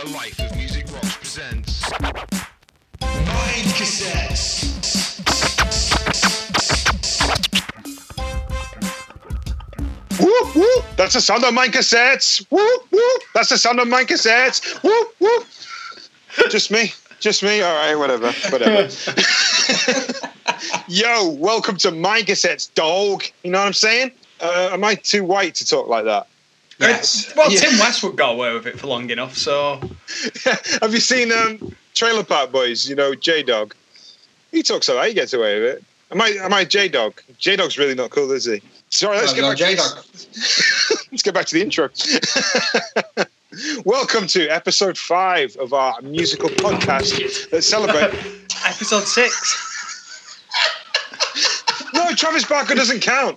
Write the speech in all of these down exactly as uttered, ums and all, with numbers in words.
A Life of Music Rocks presents Mind Cassettes. Whoop whoop! That's the sound of Mind Cassettes. Whoop whoop! That's the sound of Mind Cassettes. Whoop whoop! Just me, just me. All right, whatever, whatever. Yo, welcome to Mind Cassettes, dog. You know what I'm saying? Uh, am I too white to talk like that? Yes. Well, yeah. Tim Westwood got away with it for long enough, so... Yeah. Have you seen um, Trailer Park Boys, you know, J-Dog? He talks about it, he gets away with it. Am I Am I J-Dog? J-Dog's really not cool, is he? Sorry, let's, no, get, no, back J-Dog. Let's get back to the intro. Welcome to episode five of our musical podcast that celebrates... Episode six. No, Travis Barker doesn't count.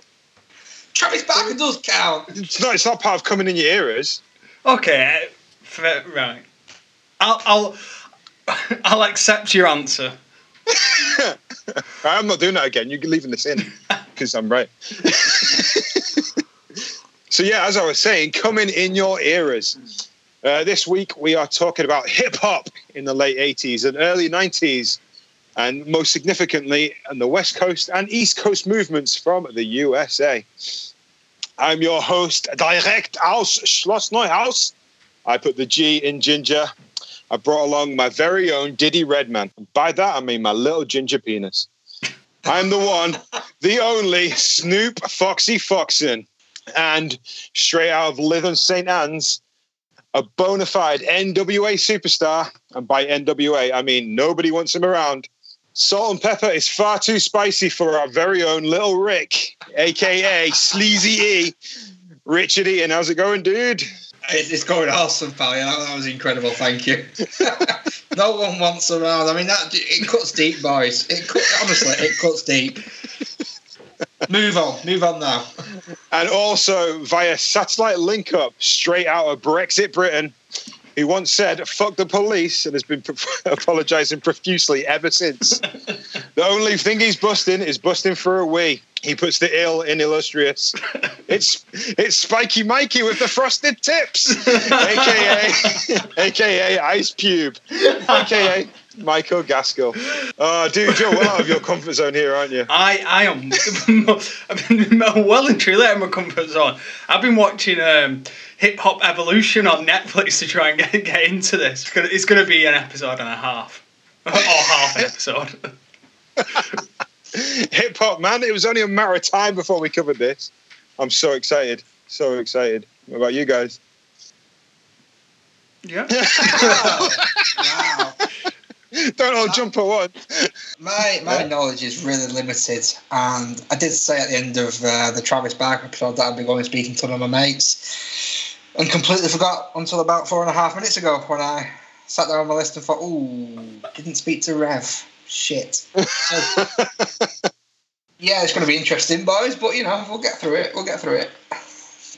Travis Barker does count. It's not. It's not part of coming in your ears. Okay, right. I'll I'll I'll accept your answer. I'm not doing that again. You're leaving this in because I'm right. So yeah, as I was saying, coming in your ears. Uh, this week we are talking about hip hop in the late eighties and early nineties, and most significantly, on the West Coast and East Coast movements from the U S A. I'm your host, direct aus Schloss Neuhaus. I put the G in ginger. I brought along my very own Diddy Redman. By that, I mean my little ginger penis. I'm the one, the only Snoop Foxy Foxin. And straight out of Lytham Saint Anne's, a bona fide N W A superstar. And by N W A, I mean nobody wants him around. Salt and pepper is far too spicy for our very own little Rick, a k a. Sleazy E. Richard Eaton, how's it going, dude? It's going awesome, pal. Yeah, that was incredible, thank you. No one wants around. I mean, that it cuts deep, boys. It cuts, honestly, it cuts deep. Move on, move on now. And also, via satellite link-up, straight out of Brexit Britain, who once said, fuck the police, and has been pro- apologising profusely ever since. The only thing he's busting is busting for a wee. He puts the ill in illustrious. It's it's Spiky Mikey with the frosted tips, a k a. a k a. Ice Cube, a k a. Michael Gaskell. Oh, dude, you're well out of your comfort zone here, aren't you? I, I am. I've been well and truly out of my comfort zone. I've been watching um, Hip Hop Evolution on Netflix to try and get, get into this. It's going to be an episode and a half. Or half an episode. Hip Hop, man. It was only a matter of time before we covered this. I'm so excited. So excited. What about you guys? Yeah. Wow. Wow. Don't all jump at once. My my yeah. knowledge is really limited, and I did say at the end of uh, the Travis Barker episode that I'd be going and speaking to one of my mates, and completely forgot until about four and a half minutes ago when I sat there on my list and thought, "Ooh, didn't speak to Rev. Shit." So, yeah, it's going to be interesting, boys. But you know, we'll get through it. We'll get through it.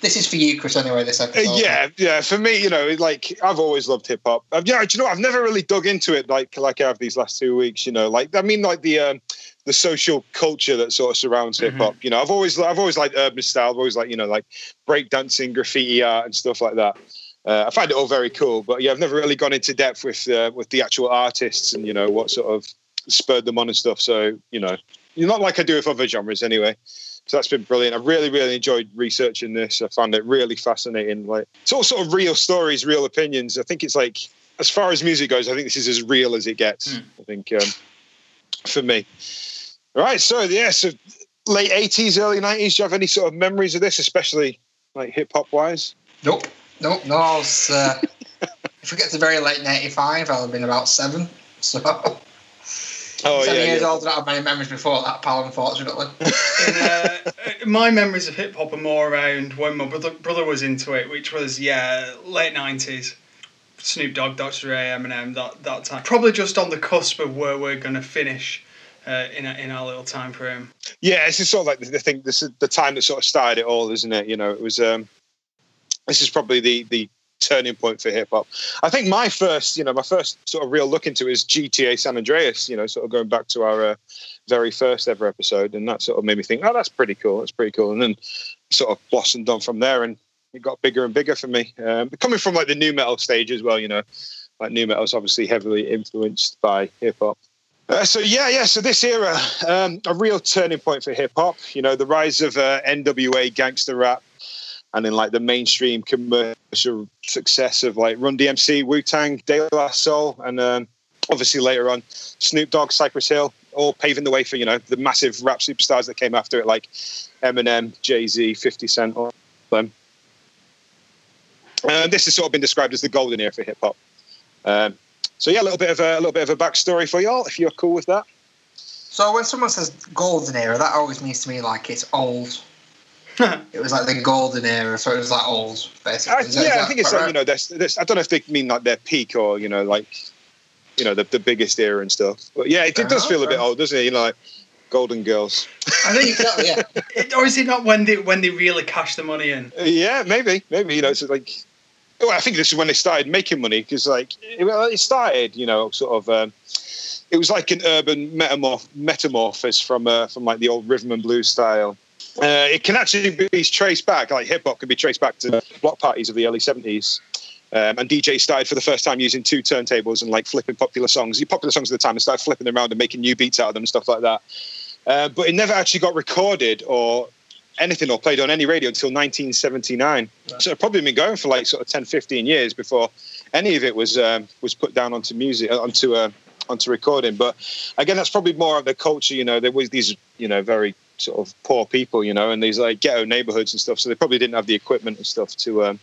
This is for you, Chris, anyway, this episode. Yeah, yeah. For me, you know, like, I've always loved hip-hop. I've, yeah, do you know what? I've never really dug into it like like I have these last two weeks, you know. Like, I mean, like, the um, the social culture that sort of surrounds mm-hmm. hip-hop. You know, I've always I've always liked urban style. I've always liked, you know, like, breakdancing, graffiti art and stuff like that. Uh, I find it all very cool. But, yeah, I've never really gone into depth with uh, with the actual artists and, you know, what sort of spurred them on and stuff. So, you know, not like I do with other genres anyway. So that's been brilliant. I really, really enjoyed researching this. I found it really fascinating. Like, it's all sort of real stories, real opinions. I think it's like, as far as music goes, I think this is as real as it gets, mm. I think, um, for me. Right, so, yeah, so late eighties, early nineties, do you have any sort of memories of this, especially, like, hip-hop-wise? Nope, nope, no. I was, uh, if we get to very late ninety-five, I'll have been about seven, so... Oh, Seven yeah, years yeah. old, and I don't have many memories before that, pal, unfortunately. And, uh, my memories of hip-hop are more around when my brother, brother was into it, which was, yeah, late nineties. Snoop Dogg, Doctor Dre, Eminem, that, that time. Probably just on the cusp of where we're going to finish uh, in, a, in our little time frame. Yeah, this is sort of like the thing, this is the time that sort of started it all, isn't it? You know, it was... Um, this is probably the... the turning point for hip-hop. I think my first, you know, my first sort of real look into it is G T A San Andreas, you know, sort of going back to our uh, very first ever episode, and that sort of made me think, oh, that's pretty cool, that's pretty cool, and then sort of blossomed on from there, and it got bigger and bigger for me. Um, coming from like the new metal stage as well, you know, like new metal's obviously heavily influenced by hip hop. Uh, so yeah, yeah. So this era, um, a real turning point for hip hop. You know, the rise of uh, N W A gangster rap, and then like the mainstream commercial success of like Run D M C, Wu Tang, De La Soul, and um, obviously later on Snoop Dogg, Cypress Hill, all paving the way for, you know, the massive rap superstars that came after it, like Eminem, Jay Z, fifty Cent, all of them. And this has sort of been described as the golden era for hip hop. Um, So yeah, a little bit of a, a little bit of a backstory for y'all, if you're cool with that. So when someone says golden era, that always means to me like it's old. It was like the golden era, so it was like old, basically. I, yeah, that, I think it's right? like you know, there's, there's, I don't know if they mean like their peak or you know, like you know, the, the biggest era and stuff. But yeah, it, it does feel a bit old, doesn't it? You know, like Golden Girls. I think exactly. Yeah, it, or is it not when they when they really cash the money in? Yeah, maybe, maybe you know, it's like. Well, I think this is when they started making money because, like, it, well, it started, you know, sort of. Um, it was like an urban metamorph- metamorphosis from uh, from like the old rhythm and blues style. Uh, it can actually be traced back, like hip hop can be traced back to block parties of the early seventies, um, and D Js started for the first time using two turntables and like flipping popular songs, popular songs at the time, and started flipping them around and making new beats out of them and stuff like that. Uh, but it never actually got recorded or. Anything or played on any radio until nineteen seventy-nine. Right. So it'd probably been going for like sort of ten, fifteen years before any of it was um, was put down onto music, onto uh, onto recording. But again, that's probably more of the culture, you know. There was these, you know, very sort of poor people, you know, and these like ghetto neighborhoods and stuff. So they probably didn't have the equipment and stuff to um,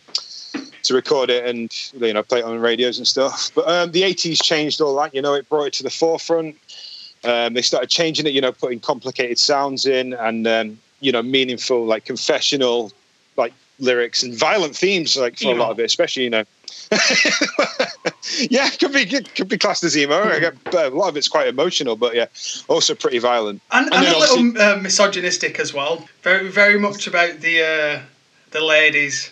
to record it and, you know, play it on radios and stuff. But um, the eighties changed all that, you know. It brought it to the forefront. Um, they started changing it, you know, putting complicated sounds in and. Um, you know, meaningful, like, confessional, like, lyrics and violent themes, like, for emo. A lot of it, especially, you know. Yeah, it could be, it could be classed as emo. I get, a lot of it's quite emotional, but, yeah, also pretty violent. And, and, and a little uh, misogynistic as well. Very very much about the uh, the ladies.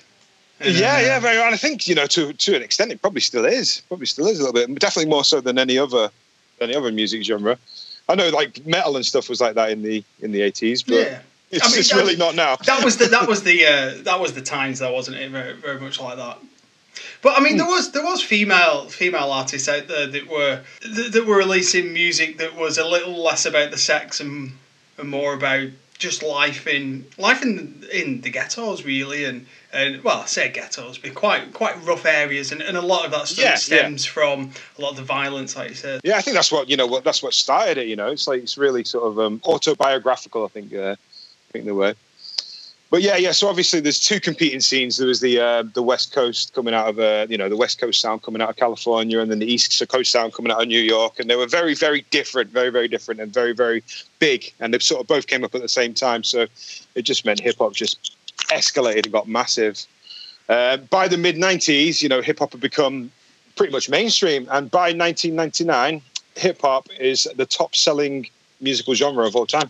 And, yeah, uh, yeah, very and I think, you know, to to an extent, it probably still is. Probably still is a little bit. Definitely more so than any other any other music genre. I know, like, metal and stuff was like that in the in the eighties, but... Yeah. It's, I mean, it's really not now. That was the that was the uh, that was the times, though, wasn't it? Very, very much like that. But I mean, there was there was female female artists out there that were that, that were releasing music that was a little less about the sex and, and more about just life in life in in the ghettos, really, and, and well, I say ghettos, but quite quite rough areas, and, and a lot of that stuff yeah, stems yeah. from a lot of the violence, like you said. Yeah, I think that's what you know. What that's what started it. You know, it's like it's really sort of um, autobiographical. I think. Uh, I think they were, but yeah, yeah. So obviously, there's two competing scenes. There was the uh, the West Coast coming out of uh, you know the West Coast sound coming out of California, and then the East Coast sound coming out of New York, and they were very, very different, very, very different, and very, very big. And they sort of both came up at the same time, so it just meant hip hop just escalated and got massive. Uh, by the mid nineties, you know, hip hop had become pretty much mainstream, and by nineteen ninety-nine, hip hop is the top selling musical genre of all time.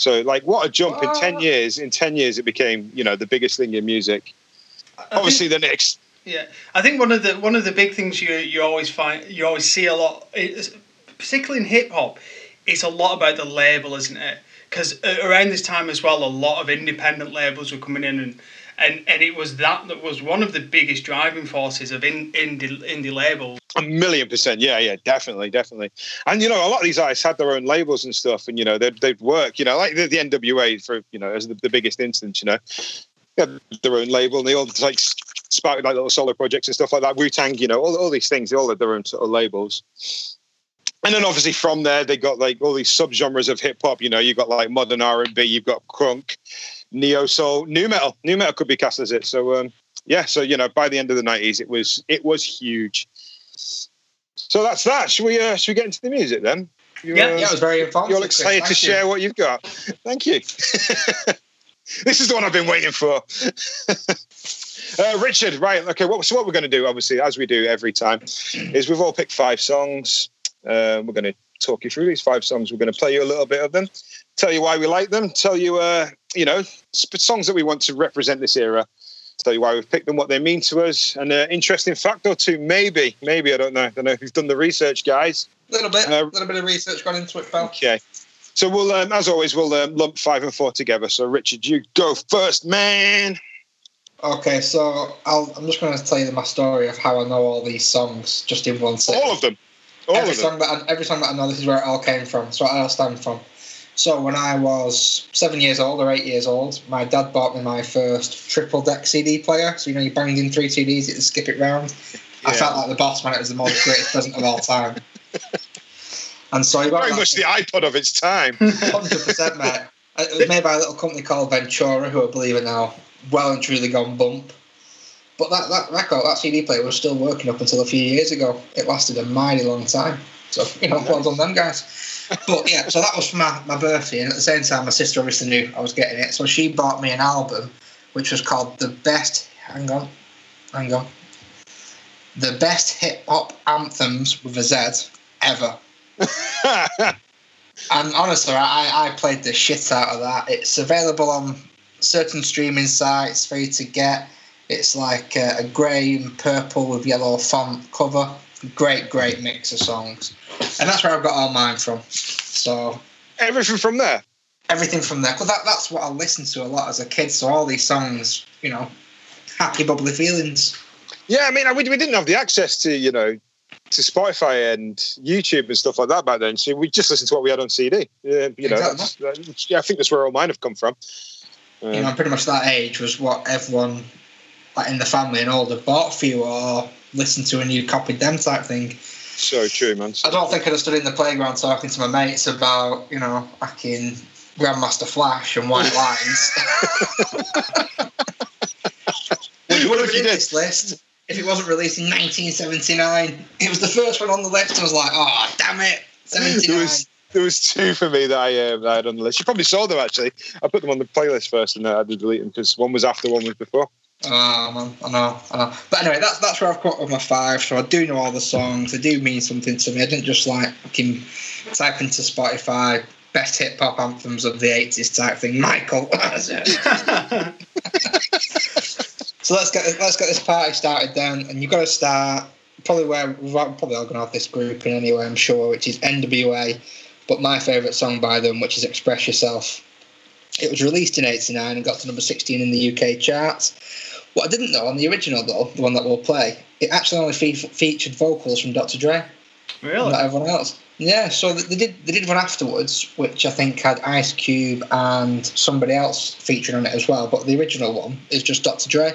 So, like, what a jump. In ten years, in ten years, it became, you know, the biggest thing in music. I Obviously, think, the next... Yeah. I think one of the one of the big things you, you always find, you always see a lot, is, particularly in hip-hop, it's a lot about the label, isn't it? Because around this time as well, a lot of independent labels were coming in, and, and, and it was that that was one of the biggest driving forces of in, indie, indie labels. A million percent, yeah, yeah, definitely, definitely. And, you know, a lot of these artists had their own labels and stuff, and, you know, they'd, they'd work, you know, like the, the N W A, for you know, as the, the biggest instance, you know. They had their own label, and they all, like, sparked, like, little solo projects and stuff like that. Wu-Tang, you know, all, all these things, they all had their own sort of labels. And then, obviously, from there, they got, like, all these subgenres of hip-hop, you know. You've got, like, modern R and B, you've got crunk, neo-soul, new metal. New metal could be cast as it. So, um, yeah, so, you know, by the end of the nineties, it was it was huge. So that's that. Should we uh, should we get into the music then? You're, yeah, yeah, it was very important. You're excited to you. share what you've got. Thank you. This is the one I've been waiting for. uh, Richard, right? Okay. What, so what we're going to do, obviously, as we do every time, is we've all picked five songs. Uh, we're going to talk you through these five songs. We're going to play you a little bit of them, tell you why we like them, tell you uh, you know songs that we want to represent this era. Tell you why we've picked them, what they mean to us, and an interesting fact or two, maybe. Maybe, I don't know. I don't know if you've done the research, guys. A little bit. A uh, little bit of research gone into it, pal. Okay. So, we'll, um, as always, we'll um, lump five and four together. So, Richard, you go first, man. Okay, so I'll, I'm just going to tell you my story of how I know all these songs just in one sentence. All of them? All every, of song them. That I, every song that I know, this is where it all came from. So I stand from. So when I was seven years old or eight years old, my dad bought me my first triple-deck C D player. So, you know, you banged in three C Ds, it'd skip it round. Yeah. I felt like the boss, man. It was the most greatest present of all time. And so he very much thing. The iPod of its time. one hundred percent, mate. It was made by a little company called Ventura, who I believe are now well and truly gone bump. But that, that record, that C D player, was still working up until a few years ago. It lasted a mighty long time. So, you know, nice. Well done them guys. But yeah, so that was for my, my birthday. And at the same time, my sister obviously knew I was getting it. So she bought me an album, which was called The Best... Hang on. Hang on. The Best Hip Hop Anthems with a Z Ever. And honestly, I, I played the shit out of that. It's available on certain streaming sites for you to get. It's like uh, a grey and purple with yellow font cover. Great, great mix of songs. And that's where I've got all mine from. So everything from there? Everything from there. Well, that, that's what I listened to a lot as a kid. So all these songs, you know, happy, bubbly feelings. Yeah, I mean, we, we didn't have the access to, you know, to Spotify and YouTube and stuff like that back then, so we just listened to what we had on C D. Yeah, you know, exactly. that's, that's, yeah, I think that's where all mine have come from. Um, you know, pretty much that age was what everyone like in the family and older bought for you or listened to and you copied them type thing. So true, man. I don't think I'd have stood in the playground talking to my mates about, you know, hacking Grandmaster Flash and White Lines. What if you did this list? If it wasn't released in nineteen seventy-nine, it was the first one on the list. I was like, oh, damn it, seventy-nine. There was, there was two for me that I, um, I had on the list. You probably saw them, actually. I put them on the playlist first and then I had to delete them because one was after, one was before. Oh, man, I know, I know. But anyway, that's that's where I've got with my five, so I do know all the songs. They do mean something to me. I didn't just, like, fucking type into Spotify best hip-hop anthems of the eighties type thing. Michael. So let's get let's get this party started then, and you've got to start probably where we're probably all going to have this group in anyway, I'm sure, which is N W A, but my favourite song by them, which is Express Yourself. It was released in eighty-nine and got to number sixteen in the U K charts. What I didn't know on the original though, the one that we'll play, it actually only fe- featured vocals from Doctor Dre. Really? Not everyone else. Yeah, so they did they did one afterwards, which I think had Ice Cube and somebody else featuring on it as well, but the original one is just Doctor Dre.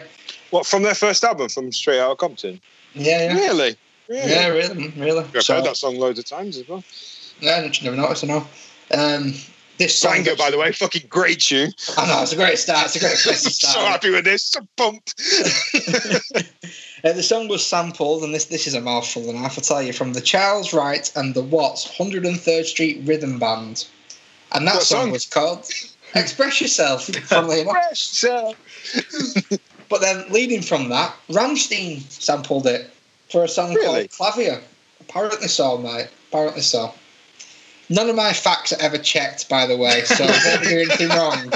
What, from their first album, from Straight Outta Compton? Yeah, yeah. Really? really? Yeah, really, really. I've so, heard that song loads of times as well. Yeah, I never noticed, I know. Um, this song... Bango, by the way, fucking great tune. I know, it's a great start, it's a great place to start. So happy with this, so pumped. uh, the song was sampled, and this this is a mouthful enough, I'll tell you, from the Charles Wright and the Watts one hundred third Street Rhythm Band. And that song? song was called Express Yourself. Express Yourself. But then, leading from that, Rammstein sampled it for a song really? called Clavier. Apparently so, mate. Apparently so. None of my facts are ever checked, by the way, so if I do anything wrong,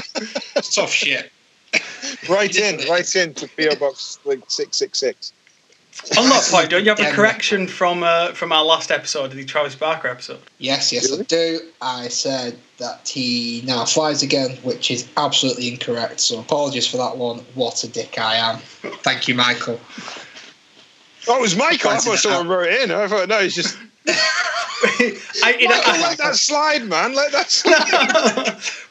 it's tough shit. Right in, right in to P O Box like, six six six. On that point, don't you have a correction from uh, from our last episode, the Travis Barker episode? Yes, yes, really? I do. I said that he now flies again, which is absolutely incorrect. So apologies for that one. What a dick I am. Thank you, Michael. Oh, it was Michael. I thought someone wrote it in. I thought, no, it's just... I, you know, Michael, I, let that slide, man. Let that slide.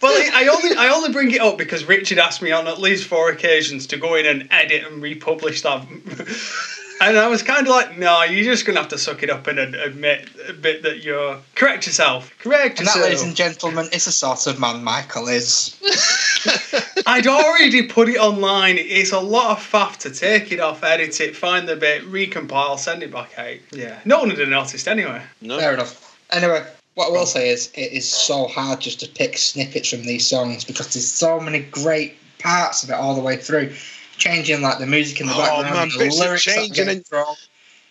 Well, I only I only bring it up because Richard asked me on at least four occasions to go in and edit and republish that... And I was kind of like, no, you're just going to have to suck it up and admit, admit that you're... Correct yourself. Correct yourself. And that, ladies and gentlemen, is the sort of man Michael is. I'd already put it online. It's a lot of faff to take it off, edit it, find the bit, recompile, send it back out. Yeah. No one would have noticed anyway. No. Fair enough. Anyway, what I will say is it is so hard just to pick snippets from these songs because there's so many great parts of it all the way through. Changing like the music in the oh, background, man, the lyrics changing, and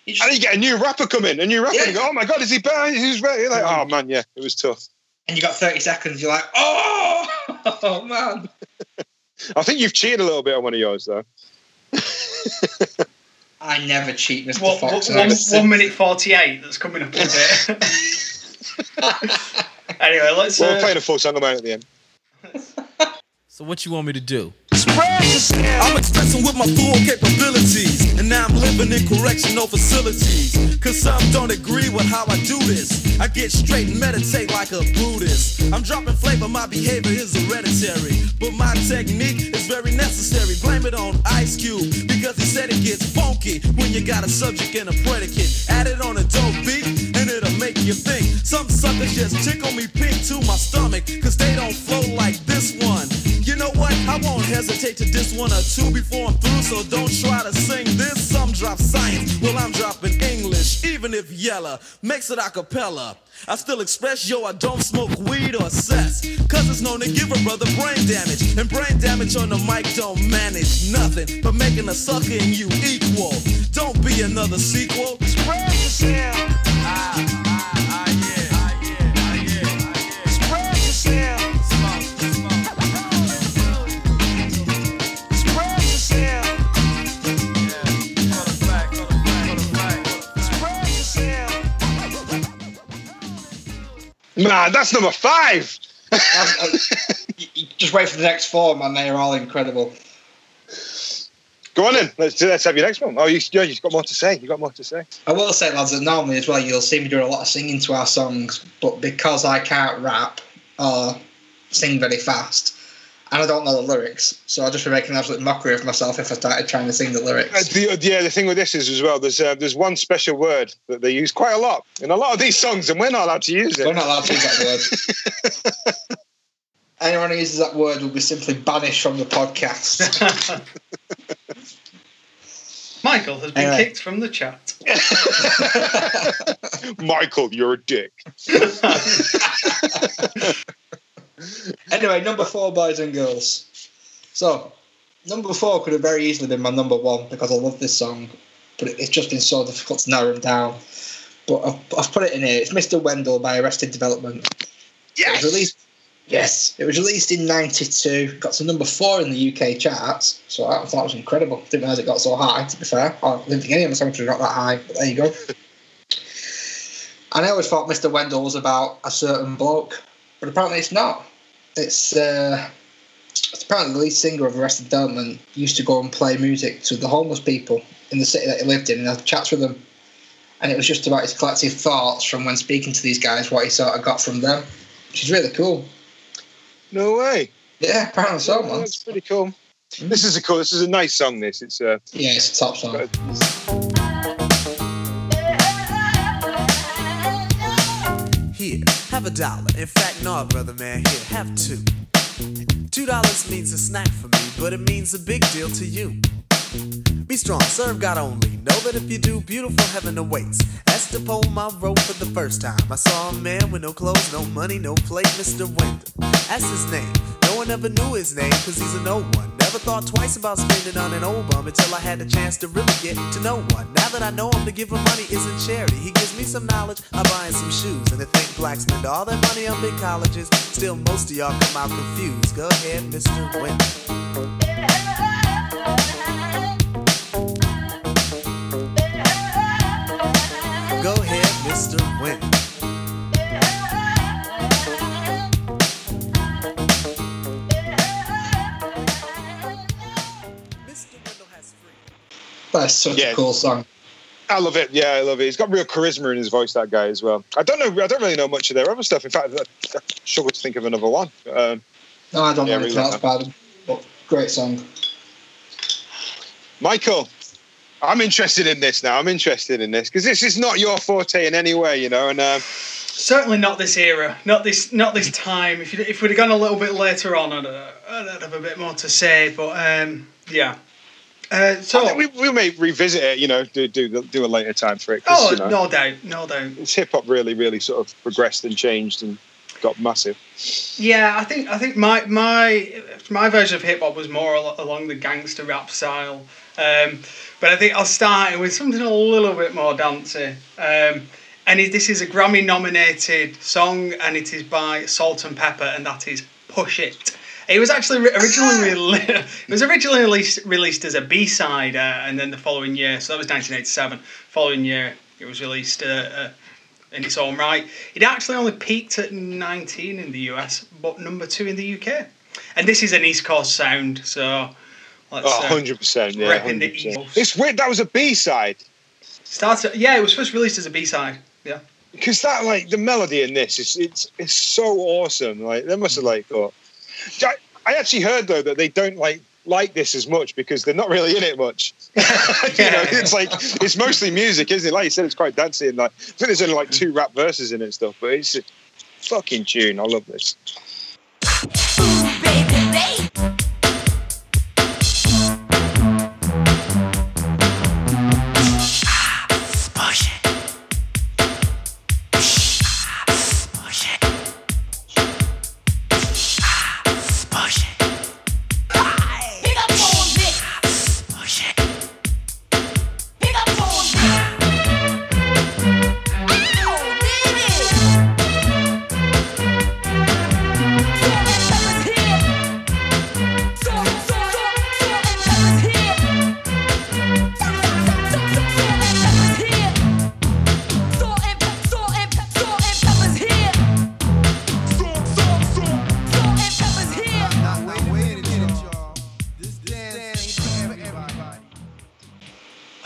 you just, and you get a new rapper coming, a new rapper. Yeah. You go, oh my god, is he bad? He's ready. You're like, oh man, yeah, it was tough. And you got thirty seconds. You're like, oh, oh man. I think you've cheated a little bit on one of yours, though. I never cheat, Mister What, Fox. What, one, one minute forty-eight. That's coming up, is it? Anyway, let's. We'll uh, play the full song about at the end. So what you want me to do? Spread I'm expressing with my full capabilities, and now I'm living in correctional facilities. Cause some don't agree with how I do this. I get straight and meditate like a Buddhist. I'm dropping flavor, my behavior is hereditary, but my technique is very necessary. Blame it on Ice Cube, because he said it gets funky when you got a subject and a predicate. Add it on a dope beat and it'll make you think. Some suckers just tickle me pink to my stomach, cause they don't flow like this one. You know what? I won't hesitate to diss one or two before I'm through, so don't try to sing this. Some drop science, well I'm dropping English. Even if Yella makes it a cappella, I still express, yo, I don't smoke weed or cess, cause it's known to give a brother brain damage, and brain damage on the mic don't manage nothing but making a sucker in you equal. Don't be another sequel. Spread yourself. Ah. Nah, that's number five. Just wait for the next four, man. They are all incredible. Go on then. Let's do, let's have your next one. Oh, you, you've got more to say. You've got more to say. I will say, lads, that normally as well, you'll see me doing a lot of singing to our songs, but because I can't rap or sing very fast, and I don't know the lyrics, so I'll just be making an absolute mockery of myself if I started trying to sing the lyrics. Uh, the, yeah, the thing with this is as well, there's uh, there's one special word that they use quite a lot in a lot of these songs, and we're not allowed to use it. We're not allowed to use that word. Anyone who uses that word will be simply banished from the podcast. Michael has been anyway. kicked from the chat. Michael, you're a dick. Anyway, number four, boys and girls. So, number four could have very easily been my number one because I love this song, but it's just been so difficult to narrow them down. But I've, I've put it in here. It's Mister Wendell by Arrested Development. Yes! It was released, yes! It was released in ninety-two, got to number four in the U K charts, so I thought it was incredible. Didn't realise it got so high, to be fair. I didn't think any of my songs would have got that high, but there you go. And I always thought Mister Wendell was about a certain bloke, but apparently it's not. It's, uh, it's apparently the lead singer of Arrested Development used to go and play music to the homeless people in the city that he lived in and have chats with them. And it was just about his collective thoughts from when speaking to these guys, what he sort of got from them, which is really cool. No way. Yeah, apparently so, man. That's pretty cool. Mm-hmm. This is a cool, this is a nice song, this. It's uh, yeah, it's a top song. Here, have a dollar. In fact, no, brother man, here, have two. Two dollars means a snack for me, but it means a big deal to you. Be strong, serve God only. Know that if you do, beautiful heaven awaits. That's the poem I wrote for the first time. I saw a man with no clothes, no money, no plate, Mister Wendell. That's his name. No one ever knew his name, cause he's an old one. Never thought twice about spending on an old bum until I had the chance to really get to know one. Now that I know him, to give him money isn't charity. He gives me some knowledge, I buy him some shoes. And to think blacks spend all their money on big colleges, still most of y'all come out confused. Go ahead, Mister Wendell. Go ahead, Mister Wendell. That's such yeah. a cool song. I love it. Yeah, I love it. He's got real charisma in his voice, that guy, as well. I don't know. I don't really know much of their other stuff. In fact, I struggle to think of another one. Um, no, I don't yeah, know anything else about him. But great song. Michael. I'm interested in this now. I'm interested in this because this is not your forte in any way, you know. And um... certainly not this era, not this, not this time. If you, if we'd have gone a little bit later on, I'd, uh, I'd have a bit more to say. But um, yeah, uh, so I think we, we may revisit it, you know, do do do a later time for it. Oh, you know, no doubt, no doubt. Hip hop really, really sort of progressed and changed and got massive. Yeah, I think I think my my my version of hip hop was more along the gangster rap style. Um, but I think I'll start with something a little bit more dancey. Um, and it, this is a Grammy-nominated song, and it is by Salt and Pepper, and that is Push It. It was actually re- originally re- it was originally released, released as a B-side, uh, and then the following year, so that was nineteen eighty-seven. Following year, it was released uh, uh, in its own right. It actually only peaked at nineteen in the U S, but number two in the U K. And this is an East Coast sound, so Like, oh, so one hundred percent. Yeah, one hundred percent. It's weird. That was a B-side. Started, yeah, it was first released as a B-side. Yeah. Because that, like, the melody in this is it's it's so awesome. Like, they must have, like, thought. I, I actually heard, though, that they don't, like, like this as much because they're not really in it much. You know, it's like, it's mostly music, isn't it? Like you said, it's quite dancey. And, like, I think there's only, like, two rap verses in it and stuff, but it's a fucking tune. I love this. Ooh, baby, baby.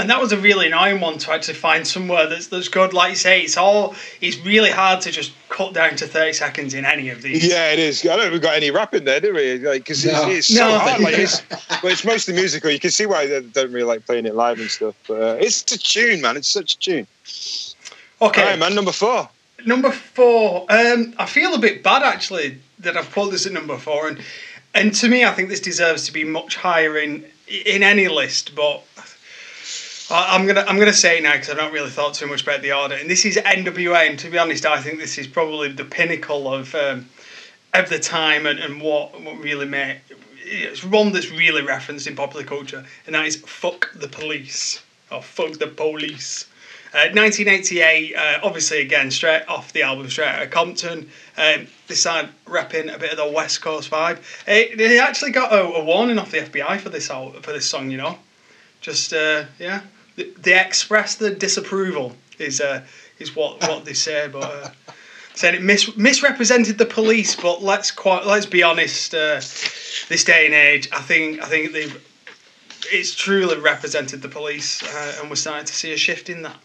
That was a really annoying one to actually find somewhere that's that's good. Like you say, it's all it's really hard to just cut down to thirty seconds in any of these. Yeah, it is. I don't think we've got any rap in there, do we? Like, because no. it's, it's so no, hard. Like, it's, well, it's mostly musical. You can see why they don't really like playing it live and stuff. But uh, it's a tune, man. It's such a tune. Okay, all right, man. Number four. Number four. Um, I feel a bit bad actually that I've put this at number four, and and to me, I think this deserves to be much higher in in any list, but. I'm gonna I'm gonna say now because I don't really thought too much about the order, and this is N W A, and to be honest, I think this is probably the pinnacle of um, of the time and, and what what really made it's one that's really referenced in popular culture, and that is Fuck the Police or Fuck the Police. Uh, nineteen eighty-eight, uh, obviously again straight off the album Straight Outta Compton. Um, they started rapping a bit of the West Coast vibe. It, they actually got a, a warning off the F B I for this for this song, you know, just uh, yeah. They express the disapproval is uh, is what, what they say, but uh, said it mis- misrepresented the police. But let's quite let's be honest. Uh, this day and age, I think I think they've it's truly represented the police, uh, and we're starting to see a shift in that.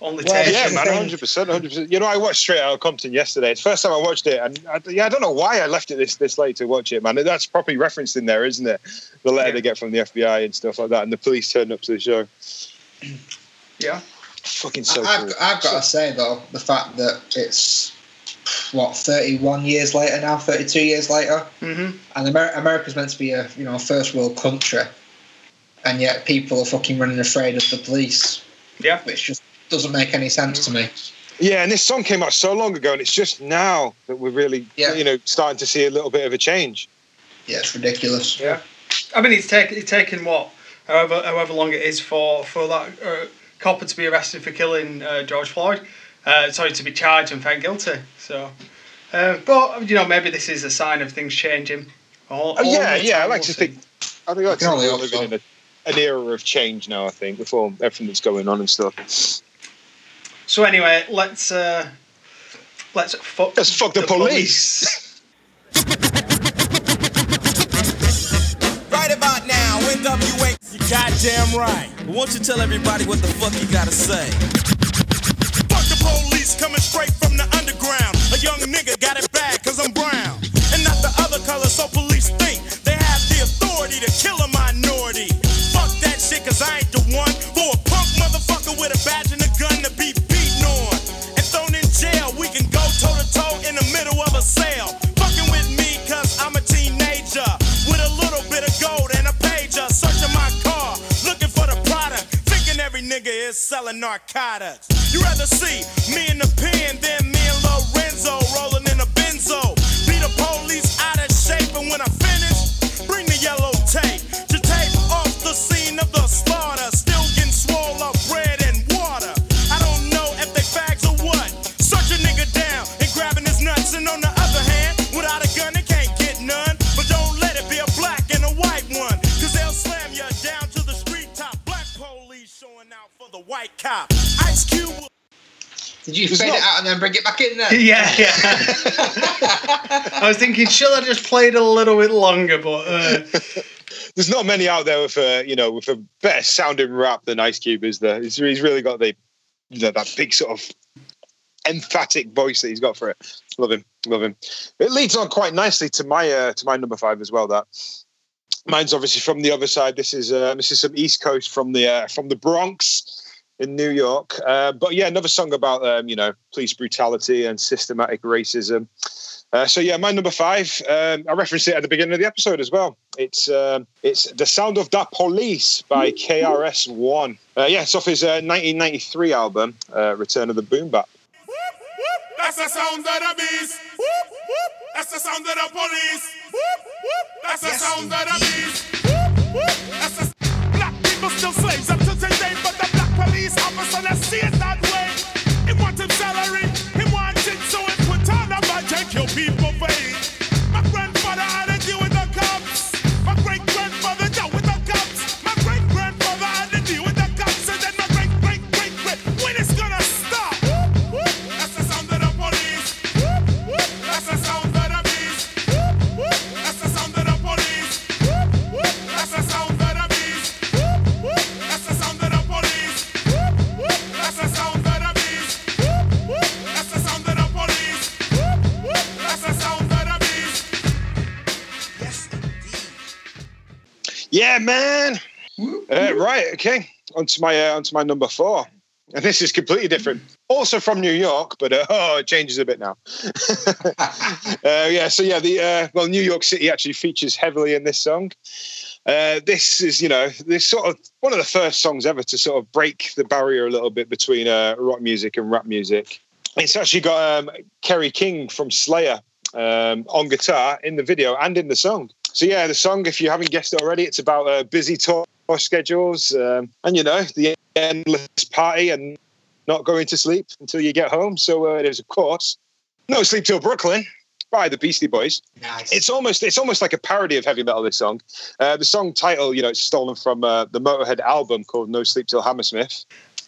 On the well, tape. Yeah, man, one hundred percent, one hundred percent. You know, I watched Straight Outta Compton yesterday. It's the first time I watched it, and I, yeah, I don't know why I left it this this late to watch it, man. That's properly referenced in there, isn't it? The letter yeah. they get from the F B I and stuff like that, and the police turn up to the show. Yeah, fucking so. I, I've, cool. I've got to say though, the fact that it's what thirty-one years later now, thirty-two years later, mm-hmm. and Amer- America's meant to be a you know first world country, and yet people are fucking running afraid of the police. Yeah, which just doesn't make any sense to me. Yeah, and this song came out so long ago, and it's just now that we're really, yeah. you know, starting to see a little bit of a change. Yeah, it's ridiculous. Yeah, I mean, it's, take, it's taken what, however, however long it is for for that uh, copper to be arrested for killing uh, George Floyd. Uh, sorry, to be charged and found guilty. So, uh, but you know, maybe this is a sign of things changing. All, oh all yeah, yeah. I like to think. I think I like to think we're living in a, an era of change now. I think with all everything that's going on and stuff. So anyway, let's uh, let's fuck. Let's fuck the, the police. police. Right about now, N W A. You goddamn right. Won't you tell everybody what the fuck you gotta say? Fuck the police, coming straight from the underground. A young nigga got it bad 'cause I'm brown and not the other color, so police think they have the authority to kill a minority. Fuck that shit 'cause I ain't the one for a punk motherfucker with a badge and a gun to be. Jail, we can go toe to toe in the middle of a sale. Fucking with me, 'cause I'm a teenager with a little bit of gold and a pager. Searching my car, looking for the product. Thinking every nigga is selling narcotics. You rather see me in the pen than me and Lorenzo rolling in a benzo. Be the police out of shape, and when I finish, bring the yellow tape to tape off the scene of the slaughter. Still getting swole up bread and water. I don't know if they fags or what. Search a nigga down and grabbing his nuts, and on the other hand, without a gun, it can't get none. But don't let it be a black and a white one, 'cause they'll slam you down to the street top. Black police showing out for the white cop. Ice Cube. Did you fade not... it out and then bring it back in there? Yeah, yeah. I was thinking, should I just play it a little bit longer? But uh... there's not many out there with a, you know, with a better sounding rap than Ice Cube is there. He's, he's really got the, you know, that big sort of emphatic voice that he's got for it. Love him, love him. It leads on quite nicely to my uh, to my number five as well. That mine's obviously from the other side. This is uh, this is some East Coast from the uh, from the Bronx in New York. Uh, but yeah, another song about um, you know, police brutality and systematic racism. Uh, so yeah, my number five. Um, I referenced it at the beginning of the episode as well. It's um, it's The Sound of Da Police by K R S One. Uh, yeah, it's off his uh, nineteen ninety-three album, uh, Return of the Boom Bap. That's the sound of the beast. That's the sound of the police. That's the sound of the beast. That's the black people still slaves up to today, but the black police officer that see it that way. He wants him salary. He wants it so it would turn up and take your people pay. My grandfather had a deal with the cops. My great grandfather dealt with the cops. My great grandfather had a deal with the cops, and then my great great great great. When it's gonna stop? That's the sound of the police. That's the sound of the beast. That's the sound of the police. That's the sound of the beast. That's the sound of the police. That's the sound of the beast. That's the sound of the police. That's the sound of the beast. Yes, indeed. Yeah, man. Uh, right. Okay. Onto my uh, onto my number four. And this is completely different. Also from New York, but uh, oh, it changes a bit now. uh, yeah, so yeah, the uh, well, New York City actually features heavily in this song. Uh, this is, you know, this sort of one of the first songs ever to sort of break the barrier a little bit between uh, rock music and rap music. It's actually got um, Kerry King from Slayer um, on guitar in the video and in the song. So yeah, the song, if you haven't guessed it already, it's about uh, busy tour schedules um, and, you know, the endless party and not going to sleep until you get home. So uh, there's, of course, No Sleep Till Brooklyn by the Beastie Boys. Nice. It's almost it's almost like a parody of heavy metal, this song. Uh, the song title, you know, it's stolen from uh, the Motorhead album called No Sleep Till Hammersmith.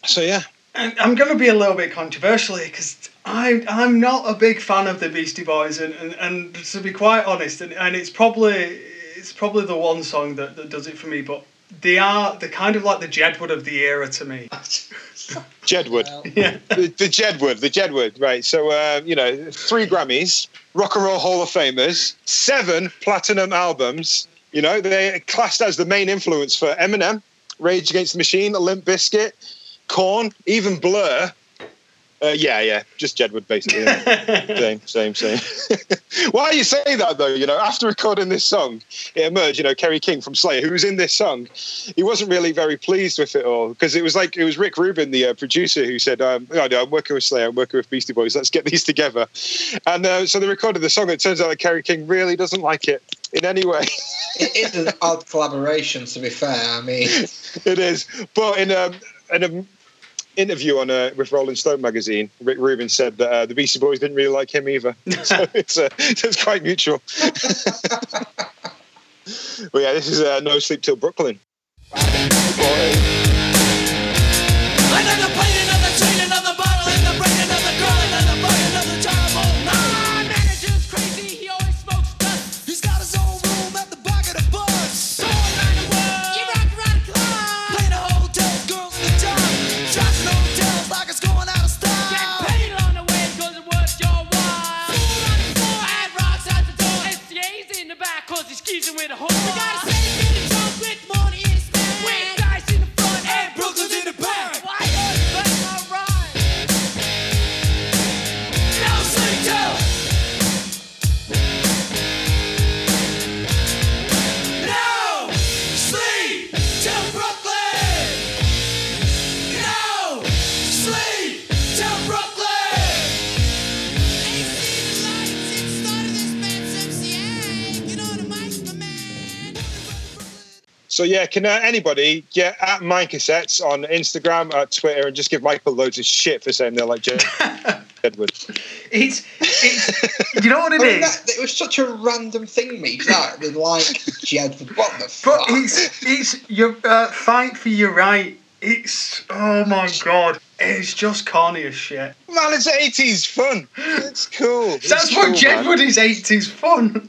So, yeah. And I'm going to be a little bit controversial here because I'm not a big fan of the Beastie Boys. And, and, and to be quite honest, and, and it's probably it's probably the one song that, that does it for me, but They are they're kind of like the Jedward of the era to me. Jedward. Yeah. The, the Jedward, the Jedward, right. So, uh, you know, three Grammys, Rock and Roll Hall of Famers, seven platinum albums. You know, they're classed as the main influence for Eminem, Rage Against the Machine, Limp Bizkit, Korn, even Blur. Uh, yeah, yeah, just Jedward, basically. same, same, same. Why you say that, though, you know, after recording this song, it emerged, you know, Kerry King from Slayer, who was in this song, he wasn't really very pleased with it all, because it was like, it was Rick Rubin, the uh, producer, who said, um, oh, no, I'm working with Slayer, I'm working with Beastie Boys, let's get these together. And uh, so they recorded the song, and it turns out that Kerry King really doesn't like it in any way. It is an odd collaboration, to be fair, I mean. It is, but in a... In a interview on uh, with Rolling Stone magazine, Rick Rubin said that uh, the Beastie Boys didn't really like him either. So it's uh, it's quite mutual. But yeah, this is uh, No Sleep Till Brooklyn. So, yeah, can uh, anybody get at Mind Cassettes on Instagram, at Twitter, and just give Michael loads of shit for saying they're like Jedward? It's, it's, you know what it is? That, it was such a random thing, me, that, with like Jedward. What the fuck? But it's, it's your uh, fight for your right. It's, oh my God, it's just corny as shit. Man, it's eighties fun. It's cool. It's That's cool, what Jedward man. Is eighties fun.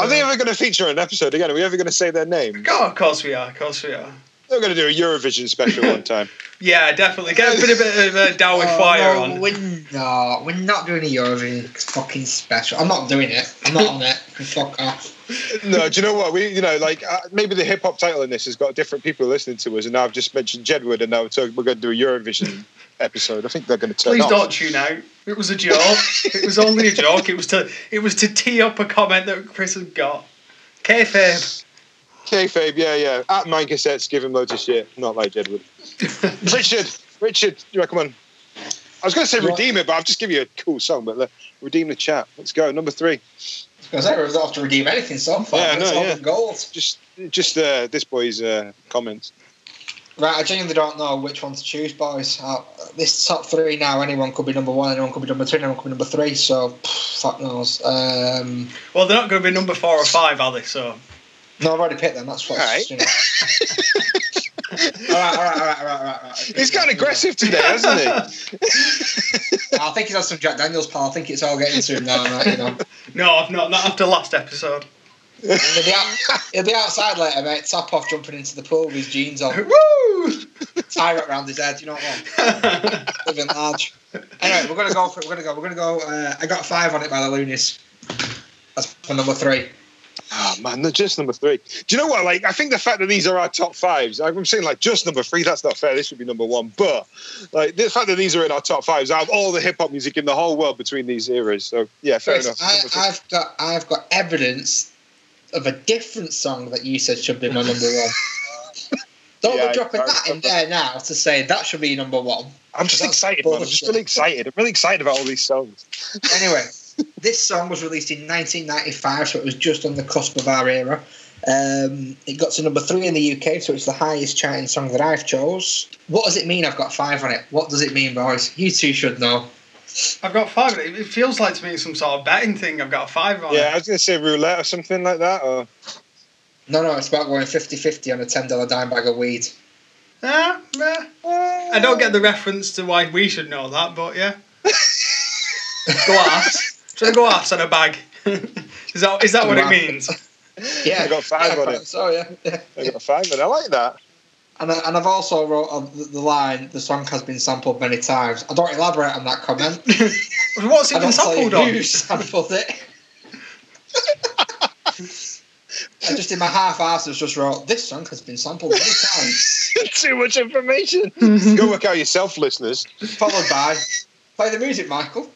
Are they ever going to feature an episode again? Are we ever going to say their name? Oh, of course we are. Of course we are. They're going to do a Eurovision special one time. Yeah, definitely. Get a bit, a bit of a Down with oh, Fire no, on. We're, no, we're not doing a Eurovision fucking special. I'm not doing it. I'm not on it. Fuck off. No, do you know what? We, you know, like uh, maybe the hip hop title in this has got different people listening to us, and now I've just mentioned Jedward, and now we're, talking, we're going to do a Eurovision episode. I think they're going to turn Please off. Don't tune out. It was a joke. It was only a joke. It was to it was to tee up a comment that Chris had got. Kayfabe. Kayfabe, yeah, yeah. At Mind Cassettes, give him loads of shit. Not like Jedward. Richard, Richard, you recommend? I was going to say what? Redeem it, but I've just given you a cool song, but uh, redeem the chat. Let's go. Number three. Because I don't have to redeem anything, so I'm fine. Yeah, no, yeah. Gold. Just, just uh, this boy's uh, comments. Right, I genuinely don't know which one to choose, boys. Uh, this top three now, anyone could be number one, anyone could be number two, anyone could be number three, so pff, fuck knows. Um, well, they're not going to be number four or five, are they? So. No, I've already picked them. That's what's... All right. You know. all right, all right, all right, all right, all right, all right. He's gotten aggressive today, hasn't he? I think he's had some Jack Daniels, pal. I think it's all getting to him now, right, you know. No, I've not. Not after last episode. He'll be, out, he'll be outside later, mate. Top off, jumping into the pool with his jeans on. Woo! Tie wrap round his head. You know what? Living large. Anyway, we're gonna go for it. We're gonna go. We're gonna go. Uh, I got five on it by the loonies. That's for number three. Ah, oh, man, they're just number three. Do you know what? Like, I think the fact that these are our top fives, I'm saying, like, just number three, that's not fair. This should be number one. But, like, the fact that these are in our top fives, I have all the hip hop music in the whole world between these eras. So, yeah, fair Chris, enough. I, I've got I've got evidence of a different song that you said should be my number one. Don't yeah, be dropping I, I, that I, in there now to say that should be number one. I'm just excited, man. I'm just really excited. I'm really excited about all these songs. Anyway. This song was released in nineteen ninety-five, so it was just on the cusp of our era. Um, it got to number three in the U K, so it's the highest charting song that I've chose. What does it mean I've got five on it? What does it mean, boys? You two should know. I've got five on it. It feels like to me some sort of betting thing. I've got five on yeah, it. Yeah, I was going to say roulette or something like that. Or No, no, it's about going fifty-fifty on a ten dollar dime bag of weed. Ah, yeah. I don't get the reference to why we should know that, but yeah. Go ask. Should I go ass on a bag? Is that is that what it means? Yeah, I got five yeah, on it. So yeah, yeah. I got five on it. I like that. And I, and I've also wrote on the line: the song has been sampled many times. I don't elaborate on that comment. What's it been sampled on? Who sampled it? I just in my half arses just wrote: this song has been sampled many times. Too much information. Go work out yourself, listeners. Followed by play the music, Michael.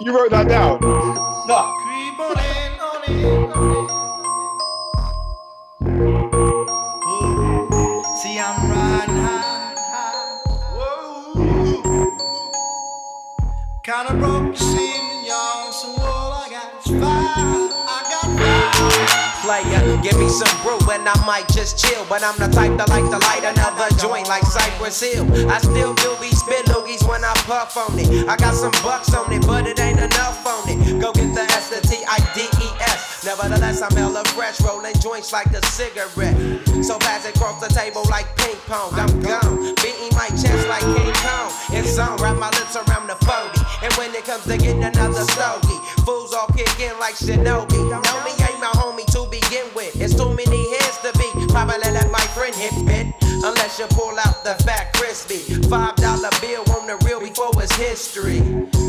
You wrote that down? No. See, I'm riding high, whoa. Kind of broke this evening, y'all, so all I got is fire. Player, give me some brew and I might just chill. But I'm the type that like to light another joint like Cypress Hill. I still do be spit loogies when I puff on it. I got some bucks on it, but it ain't enough on it. Go get the S, the T, I, D, E, S. Nevertheless, I'm hella fresh, rolling joints like a cigarette. So pass it across the table like ping pong. I'm gone, beating my chest like King Kong. It's on, wrap my lips around the forty. And when it comes to getting another stogie, fools all kick in like Shinobi. Know me ain't my homie to begin with. It's too many heads to be. Probably let my friend hit it. Unless you pull out the fat crispy. Five dollar bill on the real before it's history.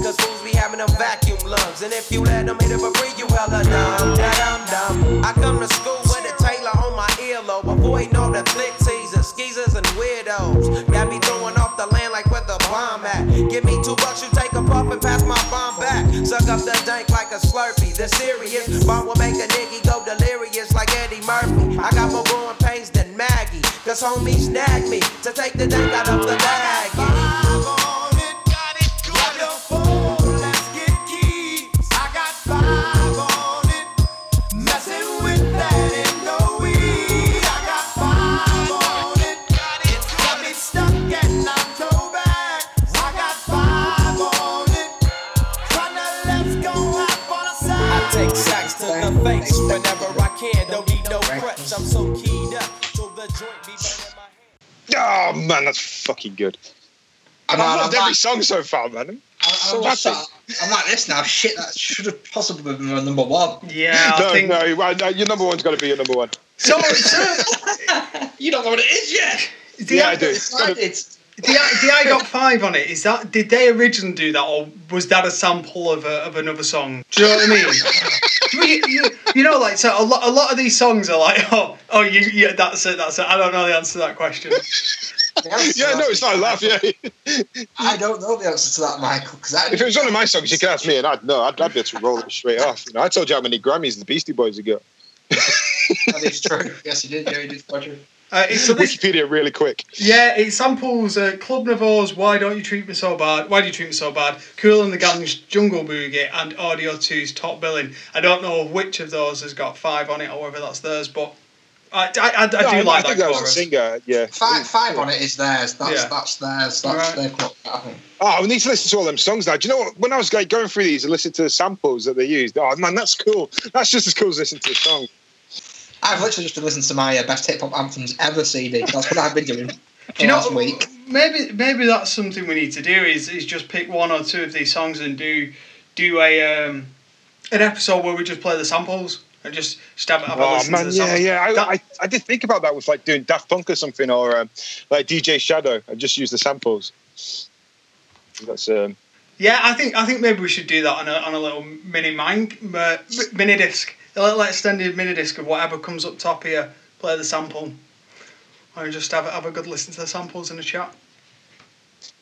Cause fools be having them vacuum lungs. And if you let them hit it for free, you hella dumb. Da-dum-dum. I come to school with a Taylor on my earlobe. Avoiding all the flick teasers, skeezers, and weirdos. Got me throwing off the land like where the bomb at. Give me two bucks, you take a puff and pass my bomb back. Suck up the dank like a Slurpee. The serious bomb will make a nigga go delirious like Eddie Murphy. I got more growing pains than Maggie. Cause homie snagged me to take the dank out of the bag. Five on it, got it good. Got your phone, let's get keys. I got five on it, messing with that and no weed. I got five on it, got it good. Got me stuck and I'm toe back. I got five on it, tryna let's go out for the side. I take sacks to the face whenever I can. Don't need no crutch, I'm so keyed up. Oh man, that's fucking good. And I, I loved every song so far, man. I'm, I'm so happy. Sat, I'm like this now. Shit, that should have possibly been my number one. Yeah, I no, think... no, no, your number one's got to be your number one. No, you don't know what it is yet. The yeah, I, I do. It's the I got five on it. Is that did they originally do that, or was that a sample of a, of another song? Do you know what I mean? You, you, you know, like so a lot. A lot of these songs are like, oh, oh, you, yeah, that's it, that's it. I don't know the answer to that question. Yeah, no, it's not a laugh. Yeah, I don't know the answer to that, Michael. Because if it was one of my songs, you could ask me, and I'd know. I'd, I'd be able to roll it straight off. You know, I told you how many Grammys the Beastie Boys have got. That is true. Yes, you did. Yeah, you did, Roger. Uh, it's Wikipedia really quick. Yeah, it samples uh, Club Navas, Why Don't You Treat Me So Bad, Why Do You Treat Me So Bad, Kool and the Gang's Jungle Boogie, and Audio two's Top Billing. I don't know which of those has got five on it or whether that's theirs, but I, I, I, I no, do I, like I that chorus. Singer, yeah. Five, five on it is theirs. That's yeah. that's theirs. That's right. They've got that. Oh, we need to listen to all them songs now. Do you know what? When I was like, going through these and listening to the samples that they used, oh man, that's cool. That's just as cool as listening to the song. I've literally just been listening to my uh, best hip hop anthems ever C D. That's what I've been doing for do last know, week. Maybe maybe that's something we need to do is is just pick one or two of these songs and do do a um, an episode where we just play the samples and just stab it up. Oh and man, to the yeah, yeah. I, that, I I did think about that with like doing Daft Punk or something or um, like D J Shadow. I just use the samples. That's um. Yeah, I think I think maybe we should do that on a on a little mini mind uh, mini disc. Let's extend the mini disc of whatever comes up top here, play the sample, and just have, have a good listen to the samples in the chat.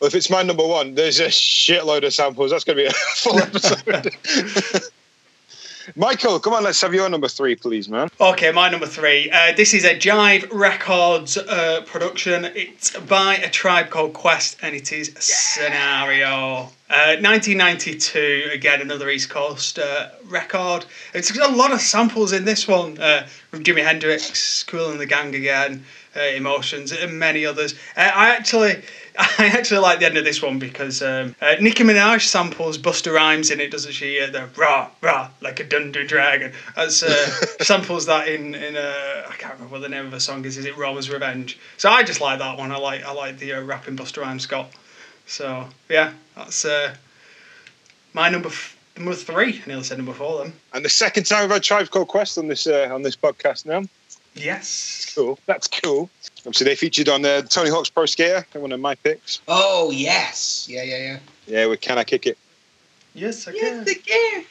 Well, if it's my number one, there's a shitload of samples. That's going to be a full episode. Michael, come on, let's have your number three, please, man. Okay, my number three. Uh, this is a Jive Records uh, production. It's by A Tribe Called Quest, and it is yeah. Scenario. Uh, nineteen ninety-two, again, another East Coast uh, record. It's got a lot of samples in this one, uh, from Jimi Hendrix, Kool and the Gang again, uh, Emotions, and many others. Uh, I actually... I actually like the end of this one because um, uh, Nicki Minaj samples Busta Rhymes in it, doesn't she? Uh, the rah, rah, like a Dundu dragon. That's, uh, samples that in, in uh, I can't remember what the name of the song is. Is it Roma's Revenge? So I just like that one. I like I like the uh, rapping Busta Rhymes got. So, yeah, that's uh, my number f- number three. I nearly said number four then. And the second time we've had Tribe Called Quest on this, uh, on this podcast now. Yes. That's cool. That's cool. Obviously, they featured on uh, Tony Hawk's Pro Skater, one of my picks. Oh, yes. Yeah, yeah, yeah. Yeah, with Can I Kick It? Yes, I can. Yes,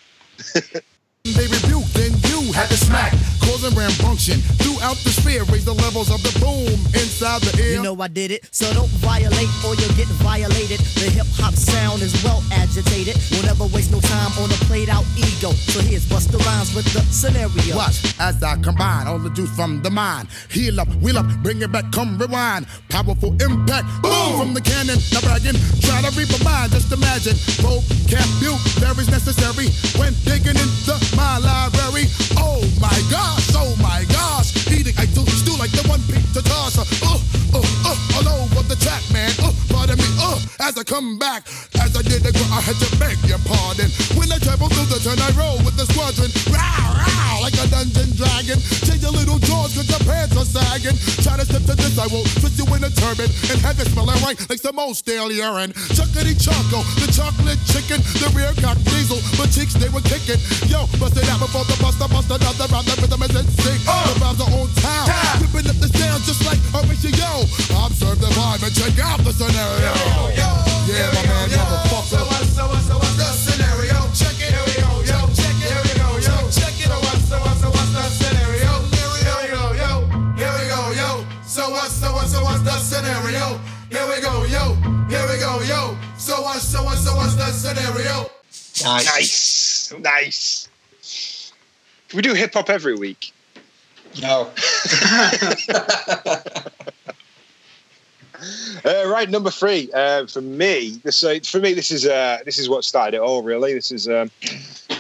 I can. They rebuked and you had to smack, causing rampunction throughout the sphere. Raise the levels of the boom inside the ear. You know I did it, so don't violate or you'll get violated. The hip-hop sound is well agitated. We'll never waste no time on a played-out ego. So here's Busta Rhymes with the scenario. Watch as I combine all the juice from the mind. Heal up, wheel up, bring it back, come rewind. Powerful impact, boom, from the cannon. Now bragging, try to reap a mind. Just imagine, vocabulary's necessary when digging into my library. Oh my God. Oh my gosh, eating I do stew like the one pizza tosser. Oh, uh, oh, uh, oh, all over the track, man. Oh, uh, pardon me, oh, uh, as I come back, as I did the girl, I had to beg your pardon. When I travel through the turn, I roll with the squadron. Row, row, like a dungeon dragon. Change your little jaws, cause your pants are sagging. Try to step to this, I will put you in a turban and have it smelling right like some old stale urine. Chuckity choco, the chocolate chicken, the rear cock diesel, my cheeks, they were kicking. Yo, bust it out before the buster, bust another round, the rhythm is sick, uh, the vibes are on town, ripping up the sound just like a ratio. Observe the vibe and check out the scenario. Yo, yo, yeah, my man, motherfucker. So what, so what, so what's the scenario? Check it, here we go, yo. Check it, here we go, yo. Check it, so what, so what, so what's the scenario? Here we go, yo. Here we go, yo. So what, so what, so what's the scenario? Here we go, yo. Here we go, yo. So what, so what, so what's the scenario? Nice, nice. We do hip hop every week. No. uh, right, number three uh, for me. This uh, for me, this is uh, this is what started it all. Really, this is um,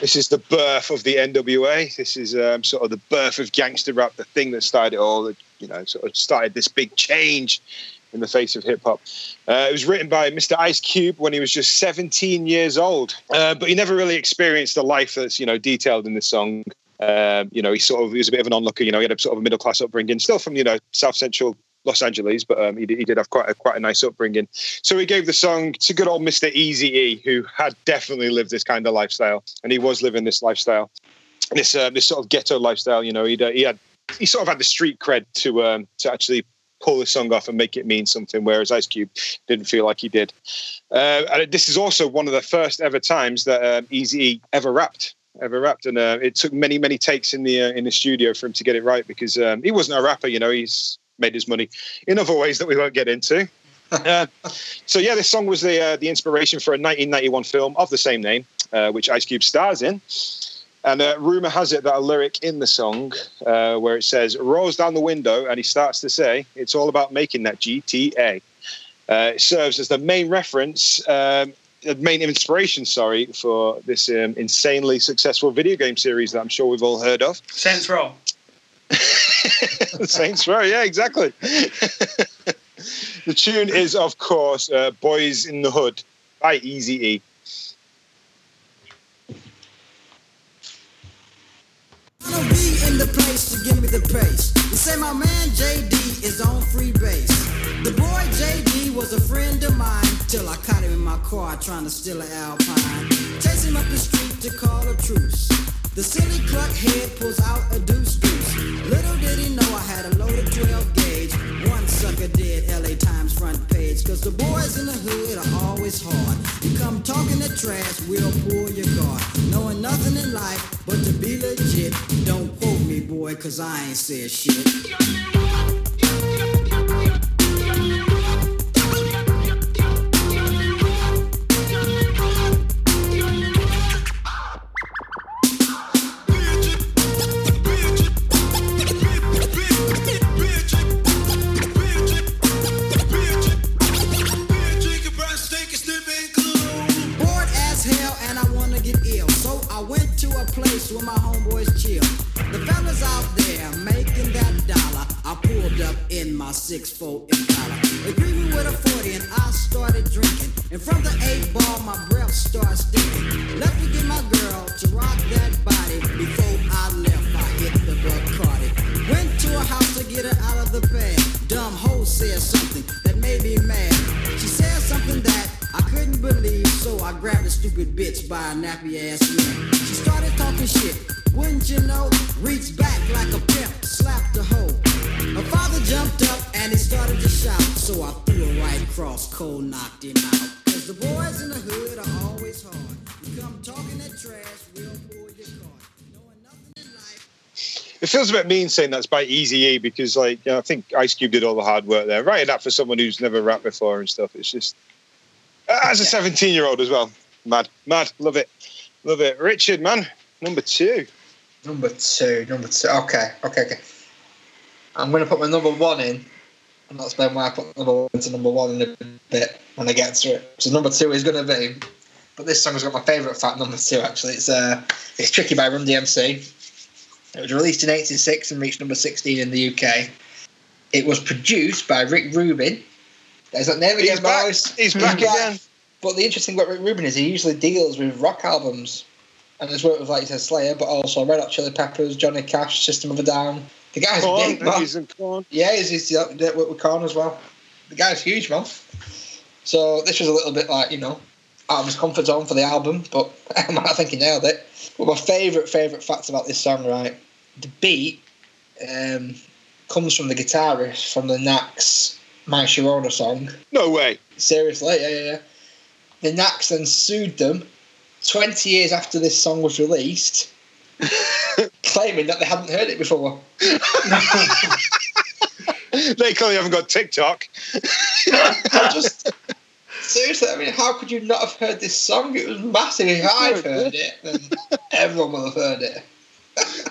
this is the birth of the N W A. This is um, sort of the birth of gangster rap. The thing that started it all. That, you know, sort of started this big change in the face of hip hop. Uh, it was written by Mister Ice Cube when he was just seventeen years old, uh, but he never really experienced the life that's, you know, detailed in this song. Um, you know, he sort of he was a bit of an onlooker. You know, he had a sort of a middle class upbringing, still from, you know, South Central Los Angeles, but um, he, did, he did have quite a quite a nice upbringing. So he gave the song to good old Mister Eazy-E, who had definitely lived this kind of lifestyle, and he was living this lifestyle, this uh, this sort of ghetto lifestyle. You know, he uh, he had he sort of had the street cred to um, to actually pull the song off and make it mean something, whereas Ice Cube didn't feel like he did. Uh, and this is also one of the first ever times that um, Eazy-E ever rapped. ever rapped and uh, it took many many takes in the uh, in the studio for him to get it right, because um, he wasn't a rapper. You know, he's made his money in other ways that we won't get into. uh, so yeah this song was the uh, the inspiration for a nineteen ninety-one film of the same name, uh, which Ice Cube stars in, and uh, rumor has it that a lyric in the song uh, where it says rolls down the window and he starts to say it's all about making that G T A, uh, it serves as the main reference um The main inspiration, sorry, for this um, insanely successful video game series that I'm sure we've all heard of. Saints Row. Saints Row, yeah, exactly. The tune is, of course, uh, Boys in the Hood by Eazy-E. Gonna be in the place to give me the pace. They say my man J D is on free base. The boy J D was a friend of mine till I caught him in my car trying to steal an Alpine. Chase him up the street to call a truce. The silly cluck head pulls out a deuce deuce. Little did he know I had a loaded twelve gauge. One sucker dead, L A Times front page. Cause the boys in the hood are always hard. You come talking that trash, we'll pull your guard. Knowing nothing in life but to be legit. Don't quote me, boy, cause I ain't said shit. Place where my homeboys chill. The fellas out there making that dollar. I pulled up in my six four Impala. Agree me with a forty and I started drinking. And from the eight ball my breath starts stinking. Left to get my girl to rock that body. Before I left I hit the Bacardi. Went to a house to get her out of the bag. Dumb hoe said something that made me mad. She said something that I couldn't believe, so I grabbed a stupid bitch by a nappy ass neck. She started talking shit, wouldn't you know? Reached back like a pimp, slapped a hoe. Her father jumped up and he started to shout, so I threw a right cross, cold knocked him out. Cause the boys in the hood are always hard. You come talking that trash, we'll pull your card. Knowing nothing in life. It feels a bit mean saying that's by Eazy-E, because like, you know, I think Ice Cube did all the hard work there. Writing that for someone who's never rapped before and stuff, it's just. As a seventeen-year-old as well. Mad, mad, love it, love it. Richard, man, number two. Number two, number two. Okay, okay, okay. I'm going to put my number one in, and that's been why I put number one to number one in a bit when I get to it. So number two is going to be, but this song has got my favourite fact, number two, actually. It's uh, it's Tricky by Run D M C. It was released in eighty-six and reached number sixteen in the U K. It was produced by Rick Rubin. There's that name again, boys. He's back again. But the interesting thing about Rick Rubin is he usually deals with rock albums, and has worked with, like you said, Slayer, but also Red Hot Chili Peppers, Johnny Cash, System of a Down. The guy's Korn, big, man. He's in Korn. Yeah, he's, he's worked with Korn as well. The guy's huge, man. So this was a little bit like, you know, out of his comfort zone for the album, but I think he nailed it. But my favourite, favourite facts about this song, right? The beat um, comes from the guitarist from the Knack's My Sharona song. No way. Seriously, yeah, yeah, yeah. The Knacks then sued them twenty years after this song was released, claiming that they hadn't heard it before. They clearly haven't got TikTok. I just seriously, I mean, how could you not have heard this song? It was massive. If I've heard it, then everyone will have heard it.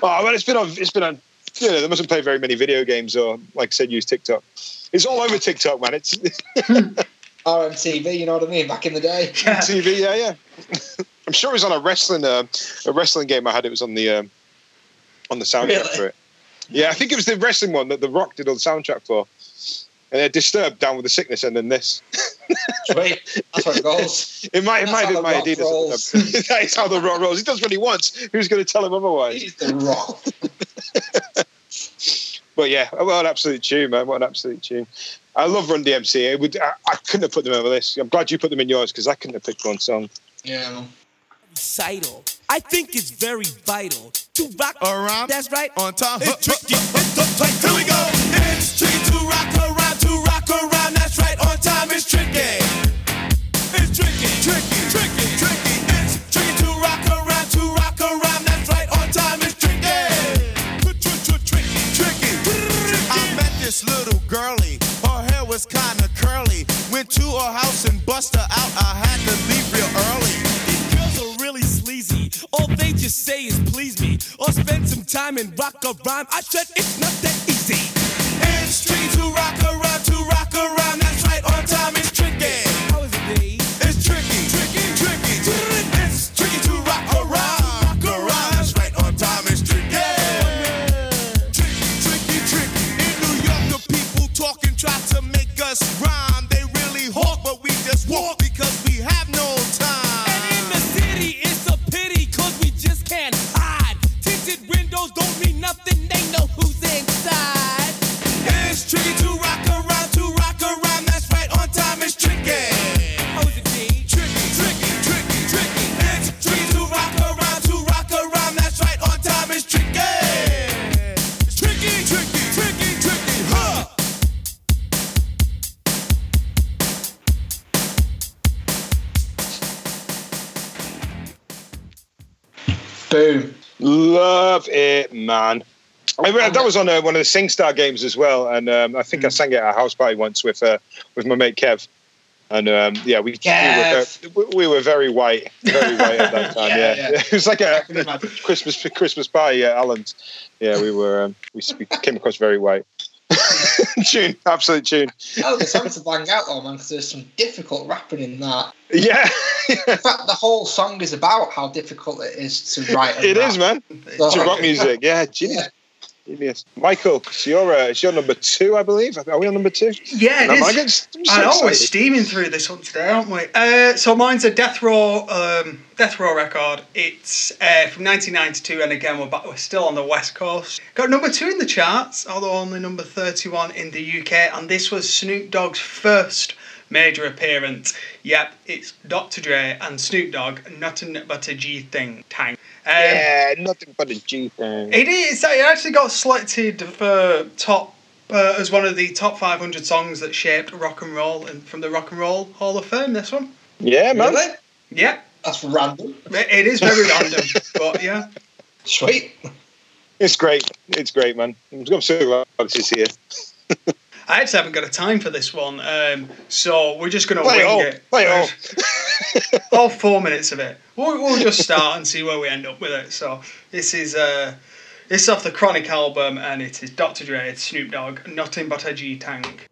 Oh well, it's been on. It's been on. You know, they mustn't play very many video games, or, like I said, use TikTok. It's all over TikTok, man. It's R M T V, you know what I mean? Back in the day, yeah. T V, yeah, yeah. I'm sure it was on a wrestling, uh, a wrestling game I had. It was on the, um, on the soundtrack really? for it. Yeah, I think it was the wrestling one that The Rock did all the soundtrack for. And they're Disturbed, Down with the Sickness, and then this. Sweet. That's what it goes. It might, it might have been my Adidas. That is how The Rock rolls. He does what he wants. Who's going to tell him otherwise? He's The Rock. But yeah, what an absolute tune, man. What an absolute tune. I love Run D M C. I, would, I, I couldn't have put them on my list. I'm glad you put them in yours, because I couldn't have picked one song. Yeah. Recital. I think it's very vital to rock a rhyme. That's right. On time. It's tricky. It's up tight. Here we go. It's tricky to rock a rhyme, to rock a rhyme. That's right. On time. It's tricky. It's tricky. Tricky. Tricky. Tricky. It's tricky to rock a rhyme, to rock a rhyme. That's right. On time. It's tricky. Tricky. Tricky. I met this little girlie. Her hair was kind of curly. Went to her house and bust her out. I had to leave real early. These girls are really sleazy. All they just say is please me. Or spend some time and rock a rhyme. I said it's not that easy. It's tricky to rock a rhyme, to rock a rhyme. That's right, on time it's tricky. How is it, babe? It's tricky, tricky, tricky. It's tricky to rock a rhyme. Rock a rhyme. That's right, on time it's tricky. Tricky, tricky, tricky. In New York, the people talk and try to make us rhyme. They really hawk, but we just walk because we have no time. Don't mean nothing, they know who's inside. It's tricky to rock a rhyme, to rock a rhyme. That's right, on time it's tricky. How is it, G? Tricky, tricky, tricky, tricky. It's tricky to rock a rhyme, to rock a rhyme. That's right, on time it's tricky. It's tricky, tricky, tricky, tricky, huh? Boom. Love it, man. I mean, that was on uh, one of the SingStar games as well, and um, I think mm. I sang it at a house party once with uh, with my mate Kev, and um, yeah, we Kev. we, were, we were very white, very white at that time. yeah, yeah. yeah, it was like a Christmas Christmas party at Allen's. Yeah, we were um, we came across very white. Tune, absolute tune. Oh, the song's a bang out though, man, because there's some difficult rapping in that. Yeah. In fact, the whole song is about how difficult it is to write. And it rap. Is, man. So. To rock music, yeah. Genius. Yeah. Genius. Michael, it's your, uh, it's your number two, I believe. Are we on number two? Yeah, it no, is. I, so I know excited. We're steaming through this one today, aren't we? Uh, so mine's a Death Row, um, Death Row record. It's uh, from nineteen ninety-two, and again we're back, we're still on the West Coast. Got number two in the charts, although only number thirty-one in the U K, and this was Snoop Dogg's first major appearance. Yep, it's Doctor Dre and Snoop Dogg, nothing but a G thing. Tang. Um, yeah, nothing but a G thing. It is. It actually got selected for top uh, as one of the top five hundred songs that shaped rock and roll, and from the Rock and Roll Hall of Fame. This one. Yeah, man. Really? Yeah. That's random. It is very random, but yeah. Sweet. It's great. It's great, man. I'm so glad it's here. I actually haven't got a time for this one, um, so we're just going to wing all. It. Play it all. All four minutes of it. We'll, we'll just start and see where we end up with it. So this is uh, this is off the Chronic album, and it is Doctor Dre, Snoop Dogg, Nothing But a G Tank.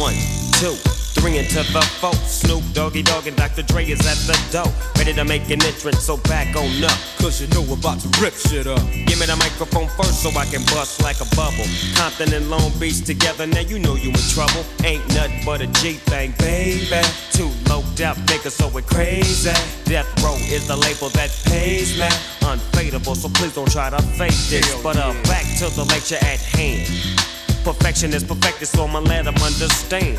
One, two, three into the four. Snoop Doggy Dogg and Doctor Dre is at the door, ready to make an entrance, so back on up, cause you know we're about to rip shit up. Give me the microphone first so I can bust like a bubble. Compton and Long Beach together, now you know you in trouble. Ain't nothing but a G thing, baby. Too low death niggas, so we're crazy. Death Row is the label that pays me. Unfadable, so please don't try to fake this. But uh, back to the lecture at hand. Perfection is perfected, so I'ma let them understand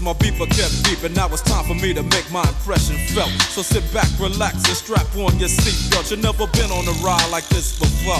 My beeper kept beeping, now it's time for me to make my impression felt. So sit back, relax, and strap on your seatbelt. You've never been on a ride like this before,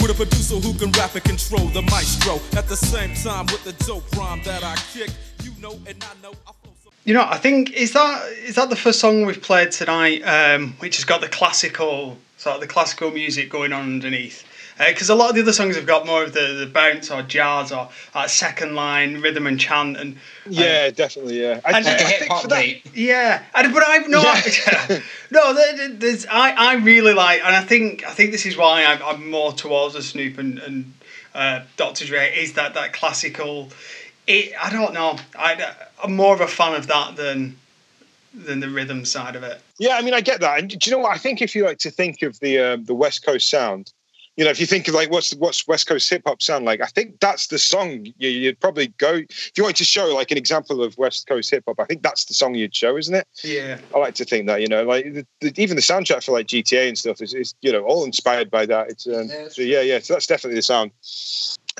with a producer who can rap and control the maestro. At the same time with the dope rhyme that I kick, you know and I know. I feel so- you know, I think, is that is that the first song we've played tonight, um, which has got the classical sort of the classical music going on underneath. Because uh, a lot of the other songs have got more of the, the bounce or jazz or uh, second line rhythm and chant and yeah, um, definitely yeah. I, and, like I, a hip hop beat. Yeah, and, but I've no, yeah. no. There, there's I, I really like, and I think I think this is why I'm, I'm more towards the Snoop and and uh, Doctor Dre is that that classical. It I don't know. I I'm more of a fan of that than. than the rhythm side of it. Yeah, I mean, I get that. And do you know what? I think if you like to think of the uh, the West Coast sound, you know, if you think of like what's what's West Coast hip hop sound like, I think that's the song you, you'd probably go. If you wanted to show like an example of West Coast hip hop, I think that's the song you'd show, isn't it? Yeah. I like to think that, you know, like the, the, even the soundtrack for like G T A and stuff is, is you know, all inspired by that. It's um, yeah. So yeah, yeah. So that's definitely the sound.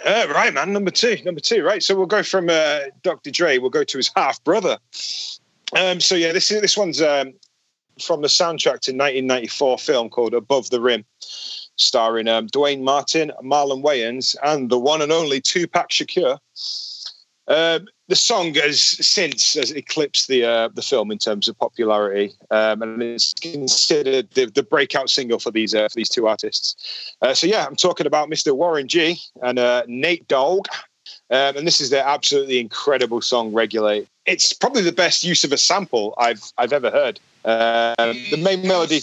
Uh, right, man. Number two, number two. Right. So we'll go from uh, Doctor Dre. We'll go to his half brother. Um, so yeah, this is this one's um, from the soundtrack to nineteen ninety-four film called Above the Rim, starring um, Dwayne Martin, Marlon Wayans, and the one and only Tupac Shakur. Um, the song has since has eclipsed the uh, the film in terms of popularity, um, and it's considered the, the breakout single for these uh, for these two artists. Uh, so yeah, I'm talking about Mister Warren G and uh, Nate Dogg. Um, and this is their absolutely incredible song, Regulate. It's probably the best use of a sample I've I've ever heard. Um, the main melody.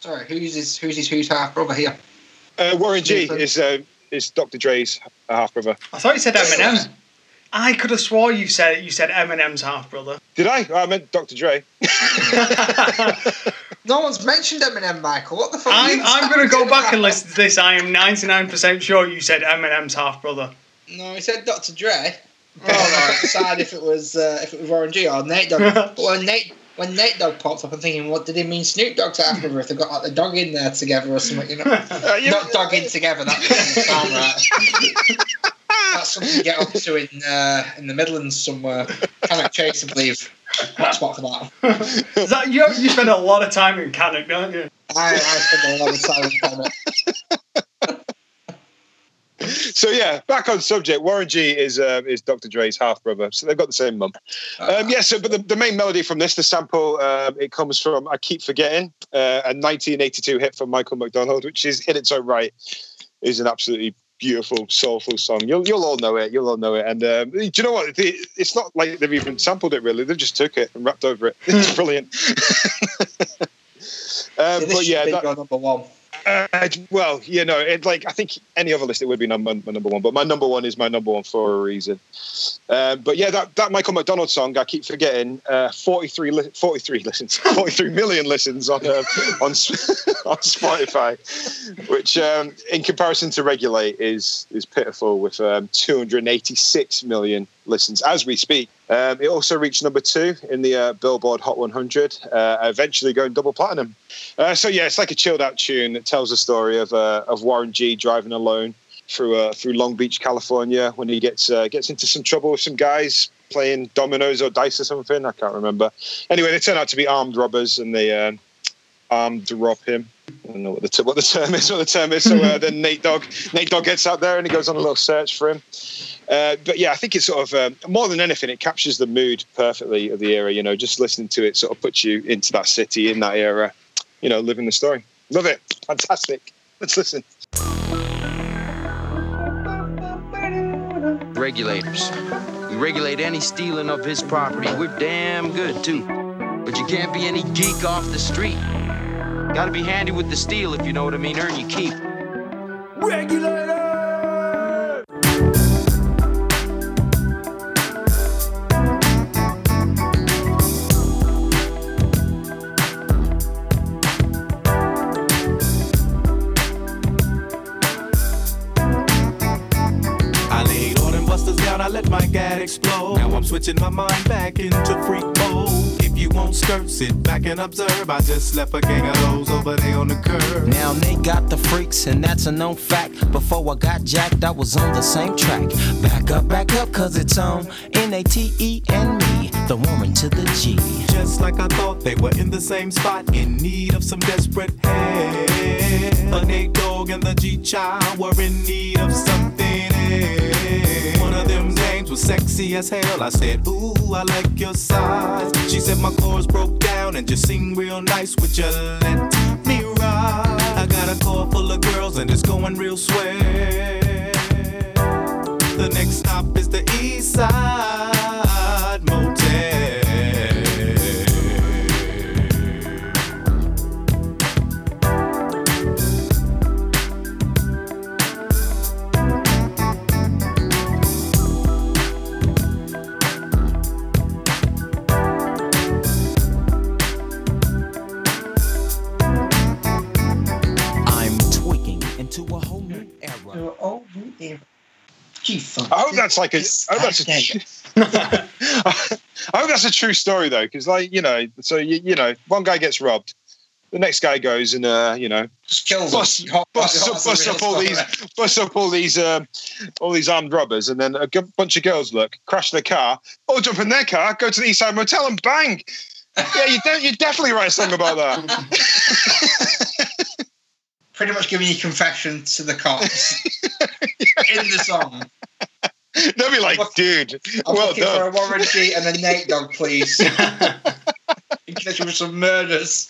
Sorry, who's his who's his who's half brother here? Uh, Warren G is uh, is Doctor Dre's half brother. I thought you said Eminem. I could have swore you said you said Eminem's half brother. Did I? I meant Doctor Dre. No one's mentioned Eminem, Michael. What the fuck? I'm, I'm going to go back and listen to this. I am ninety-nine percent sure you said Eminem's half brother. No, he said Doctor Dre. Oh, no, it's sad if it was uh, if it was Warren G or Nate Dogg. But when Nate when Nate Dogg pops up, I'm thinking, what did he mean Snoop Dogg's half brother? If they got like the dog in there together or something, you know, uh, you not dogging together. That sound right. That's something you get up to in uh, in the Midlands somewhere. Cannock Chase, I believe. Hot spot for that. Is that you? You spend a lot of time in Cannock, don't you? I, I spend a lot of time in Cannock. So yeah, back on subject. Warren G is uh, is Doctor Dre's half brother, so they've got the same mum. Um, yeah, so but the, the main melody from this, the sample, um, it comes from I Keep Forgetting, uh, a nineteen eighty-two hit from Michael McDonald, which is in its own right is an absolutely beautiful, soulful song. You'll you'll all know it. You'll all know it. And um, do you know what? It's not like they've even sampled it really. They just took it and rapped over it. It's brilliant. um, yeah, this but yeah, be that, your number one. Uh, well, you know, it, like I think any other list, it would be number, number one. But my number one is my number one for a reason. Uh, but yeah, that, that Michael McDonald song, I keep forgetting. Uh, forty-three, li- forty-three listens, forty-three million listens on uh, on on Spotify, which um, in comparison to Regulate is is pitiful with um, two hundred eighty-six million listens as we speak. Um, it also reached number two in the uh, Billboard Hot one hundred, uh, eventually going double platinum. Uh, so yeah, it's like a chilled out tune that tells the story of uh, of Warren G driving alone through uh, through Long Beach, California, when he gets uh, gets into some trouble with some guys playing dominoes or dice or something. I can't remember. Anyway, they turn out to be armed robbers, and they um, armed rob him. I don't know what the t- what the term is. What the term is. So uh, then Nate Dogg Nate Dogg gets out there and he goes on a little search for him. Uh, but yeah, I think it's sort of um, more than anything, it captures the mood perfectly of the era. You know, just listening to it sort of puts you into that city in that era. You know, living the story. Love it. Fantastic. Let's listen. Regulators. We regulate any stealing of his property. We're damn good, too. But you can't be any geek off the street. Gotta be handy with the steel, if you know what I mean. Earn your keep. Regulator! I laid all them busters down, I let my gat explode. Now I'm switching my mind back into freak mode. You won't skirt, sit back and observe. I just left a gang of those over there on the curb. Now they got the freaks, and that's a known fact. Before I got jacked, I was on the same track. Back up, back up, cause it's on N A T E and me, the Warren to the G. Just like I thought, they were in the same spot, in need of some desperate help. A Nate Dogg and the G-Child were in need of something else. One of them names was sexy as hell. I said, ooh, I like your size. She said my chords broke down and just sing real nice. Would you let me ride. I got a car full of girls and it's going real swell. The next stop is the East Side Motel. I hope that's like a. I hope that's a, I hope that's a true story though, because like you know, so you, you know, one guy gets robbed, the next guy goes and uh, you know, just kills bust, him. Bust, hot, bust, hot, bust, hot, up, bust up all these, right? bust up all these, uh, all these armed robbers, and then a g- bunch of girls look, crash their car, all jump in their car, go to the East Side Motel, and bang. Yeah, you de- you definitely write a song about that. Pretty much giving you confession to the cops yeah. in the song. They'll be like, dude, I'm well looking done. For a warranty and a Nate dog, please. In connection with some murders.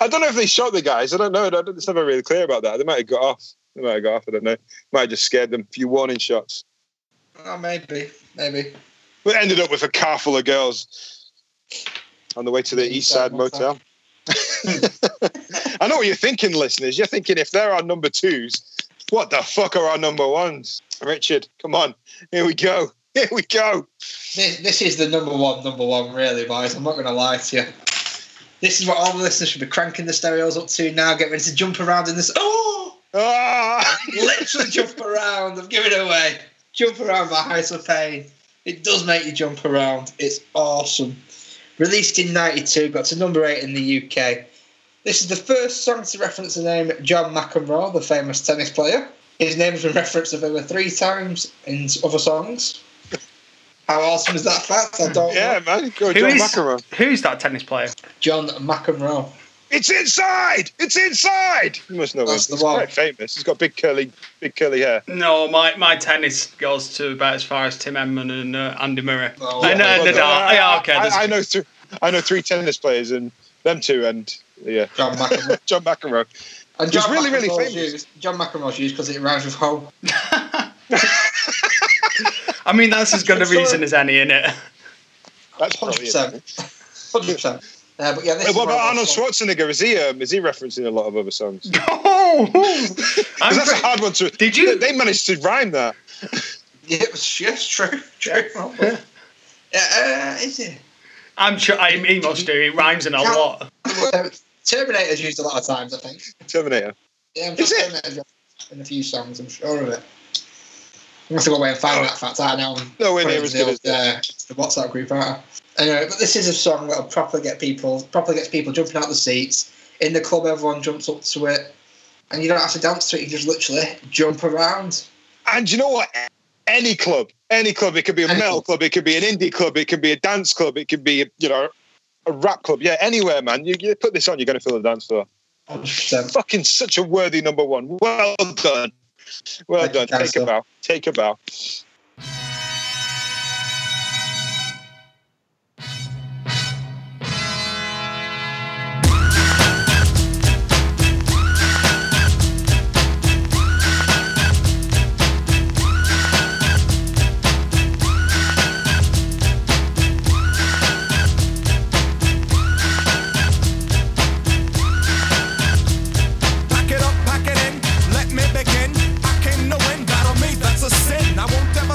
I don't know if they shot the guys. I don't know. It's never really clear about that. They might have got off. They might have got off. I don't know. Might have just scared them. A few warning shots. Oh, maybe. Maybe. We ended up with a car full of girls on the way to the East Side Motel. I know what you're thinking, listeners. You're thinking, if there are number twos, what the fuck are our number ones? Richard, come on. Here we go. Here we go. This, this is the number one, number one, really, boys. I'm not going to lie to you. This is what all the listeners should be cranking the stereos up to now. Get ready to jump around in this. Oh! Ah! Literally jump around. I've given it away. Jump around by Heights of Pain. It does make you jump around. It's awesome. Released in ninety-two, got to number eight in the U K. This is the first song to reference the name John McEnroe, the famous tennis player. His name has been referenced over three times in other songs. How awesome is that fact? I don't yeah, know. Yeah, man. Go who John is, McEnroe. Who's that tennis player? John McEnroe. It's inside! It's inside! You must know That's him. He's the one. Quite famous. He's got big curly big curly hair. No, my, my tennis goes to about as far as Tim Edman and uh, Andy Murray. Oh, well, and, uh, well, I, I, okay, I, I, know th- I know three tennis players and them two and... Yeah, John McEnroe. John McEnroe. And John really, really famous. Used, John McEnroe's used because it rhymes with home. I mean, that's as good a reason as any, isn't it? That's probably one hundred percent. one hundred percent. Uh, but yeah, this what about Arnold Schwarzenegger? Is he um, is he referencing a lot of other songs? Oh, that's a hard one to. Did you? They managed to rhyme that. Yeah, it was, yes, true, true. Yeah. Uh, is it? I'm sure I, he must do. It rhymes in a lot. Terminator's used a lot of times, I think. Terminator. Yeah, I'm sure is Terminator's it? In a few songs, I'm sure of it. I'm going to have to go away and find that fact out now. No way near as good as uh, the WhatsApp group out. Anyway, but this is a song that'll properly get people, properly gets people jumping out of the seats. In the club, everyone jumps up to it. And you don't have to dance to it, you just literally jump around. And you know what? Any club, any club, it could be a any metal club. club, it could be an indie club, it could be a dance club, it could be, you know, a rap club. Yeah, anywhere, man. You, you put this on, you're going to feel the dance floor. one hundred percent. Fucking such a worthy number one. Well done. Well done. Take a bow. Take a bow. I won't ever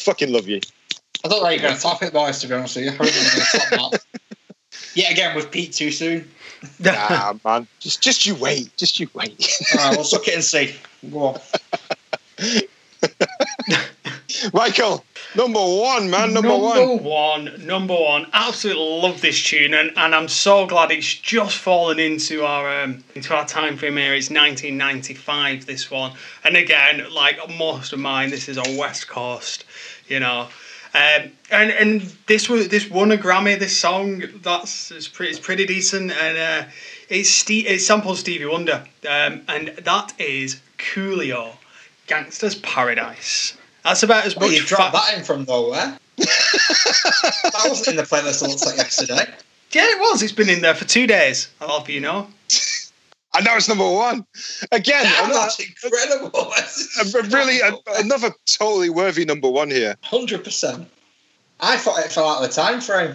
Fucking love you. I thought they were going to top it, boys, to be honest with you. I hope they're going to top that. Yet again, with Pete too soon. Nah, man. Just just you wait. Just you wait. All right, we'll suck it and see. Go on. Michael, number one, man. Number, number one. Number one. Number one. Absolutely love this tune, and, and I'm so glad it's just fallen into our um, into our time frame here. It's nineteen ninety-five, this one. And again, like most of mine, this is a West Coast, you know. Um, and and this was this won a Grammy. This song that's it's pretty, it's pretty decent, and uh, it's Steve, it samples Stevie Wonder, um, and that is Coolio, Gangsta's Paradise. That's about as much. Well, you dropped that in from nowhere. That wasn't in the playlist. It looks like yesterday. Yeah, it was. It's been in there for two days. I love you know. I know it's number one. Again, yeah, another, that's incredible. That's a, really, a, another totally worthy number one here. one hundred percent. I thought it fell out of the time frame.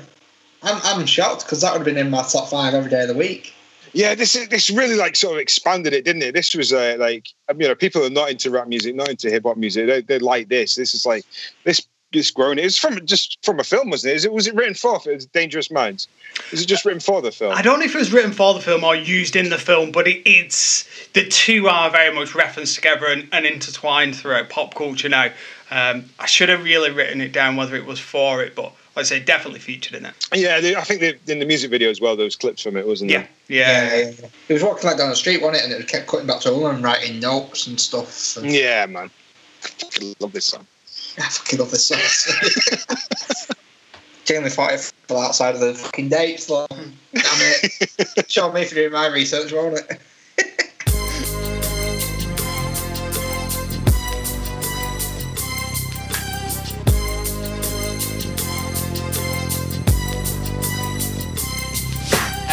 I'm, I'm shocked because that would have been in my top five every day of the week. Yeah, this is this really like sort of expanded it, didn't it? This was uh, like, I mean, you know, people are not into rap music, not into hip hop music. They they like this. This is like this. It's grown. It was from just from a film, wasn't it? Is it was it written for? It was Dangerous Minds. Is it just written for the film? I don't know if it was written for the film or used in the film, but it, it's the two are very much referenced together and, and intertwined throughout pop culture now. Um, I should have really written it down whether it was for it, but like I say, definitely featured in it. Yeah, they, I think they, in the music video as well, there was clips from it, wasn't yeah. there? Yeah, yeah. yeah, yeah. It was walking like down the street, wasn't it? And it kept cutting back to home and writing notes and stuff. And... Yeah, man, I love this song. I fucking love this song. Genuinely thought it fell outside of the fucking dates. Like, damn it. Show me for doing my research, won't it?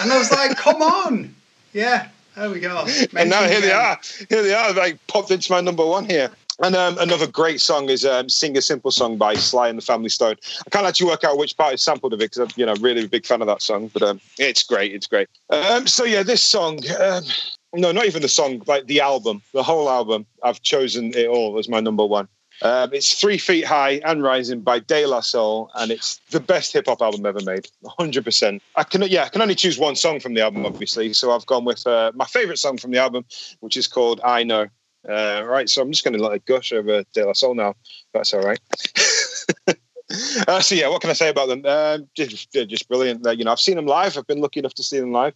And I was like, "Come on, yeah, there we go." Mention and now here again. they are, here they are. They popped into my number one here. And um, another great song is um, "Sing a Simple Song" by Sly and the Family Stone. I can't actually work out which part is sampled of it because I'm, you know, really a big fan of that song. But um, it's great, it's great. Um, so yeah, this song. Um, no, not even the song, like the album, the whole album. I've chosen it all as my number one. Um, it's Three Feet High and Rising by De La Soul, and it's the best hip-hop album ever made, one hundred percent. I can, yeah, I can only choose one song from the album, obviously, so I've gone with uh, my favourite song from the album, which is called I Know. Uh, right, so I'm just going to let it gush over De La Soul now. That's all right. uh, so, yeah, what can I say about them? Uh, just, they're just brilliant. They're, you know, I've seen them live. I've been lucky enough to see them live,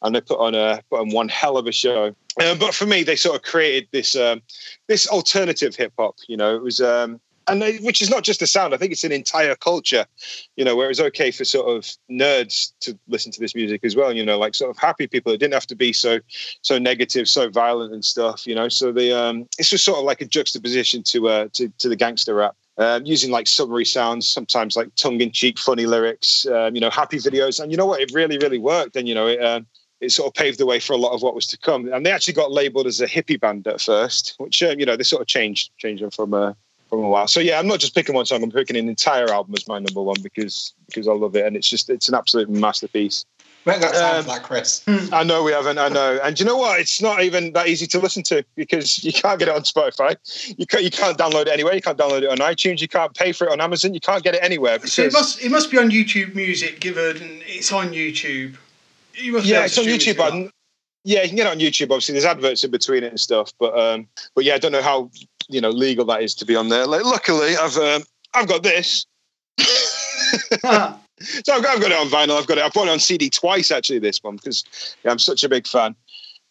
and they put on, a, put on one hell of a show. Uh, but for me, they sort of created this um, this alternative hip hop, you know, it was, um, and they, which is not just a sound. I think it's an entire culture, you know, where it's okay for sort of nerds to listen to this music as well, you know, like sort of happy people. It didn't have to be so so negative, so violent and stuff, you know. So the um, it's just sort of like a juxtaposition to uh, to, to the gangster rap. Um, using like summary sounds, sometimes like tongue-in-cheek, funny lyrics, um, you know, happy videos, and you know what? It really, really worked, and you know it. Uh, It sort of paved the way for a lot of what was to come. And they actually got labelled as a hippie band at first, which, um, you know, they sort of changed, changed them from, uh, from a while. So, yeah, I'm not just picking one song. I'm picking an entire album as my number one because because I love it. And it's just, it's an absolute masterpiece. Well, that sounds um, like Chris. I know we haven't, I know. And you know what? It's not even that easy to listen to because you can't get it on Spotify. You can't, you can't download it anywhere. You can't download it on iTunes. You can't pay for it on Amazon. You can't get it anywhere. Because... So it must, it must be on YouTube Music, given it's on YouTube. Yeah, it's on YouTube. I, yeah, you can get it on YouTube. Obviously, there's adverts in between it and stuff. But um, but yeah, I don't know how you know legal that is to be on there. Like, luckily, I've um, I've got this. uh-huh. So I've got, I've got it on vinyl. I've got it. I've bought it on C D twice actually. This one because yeah, I'm such a big fan.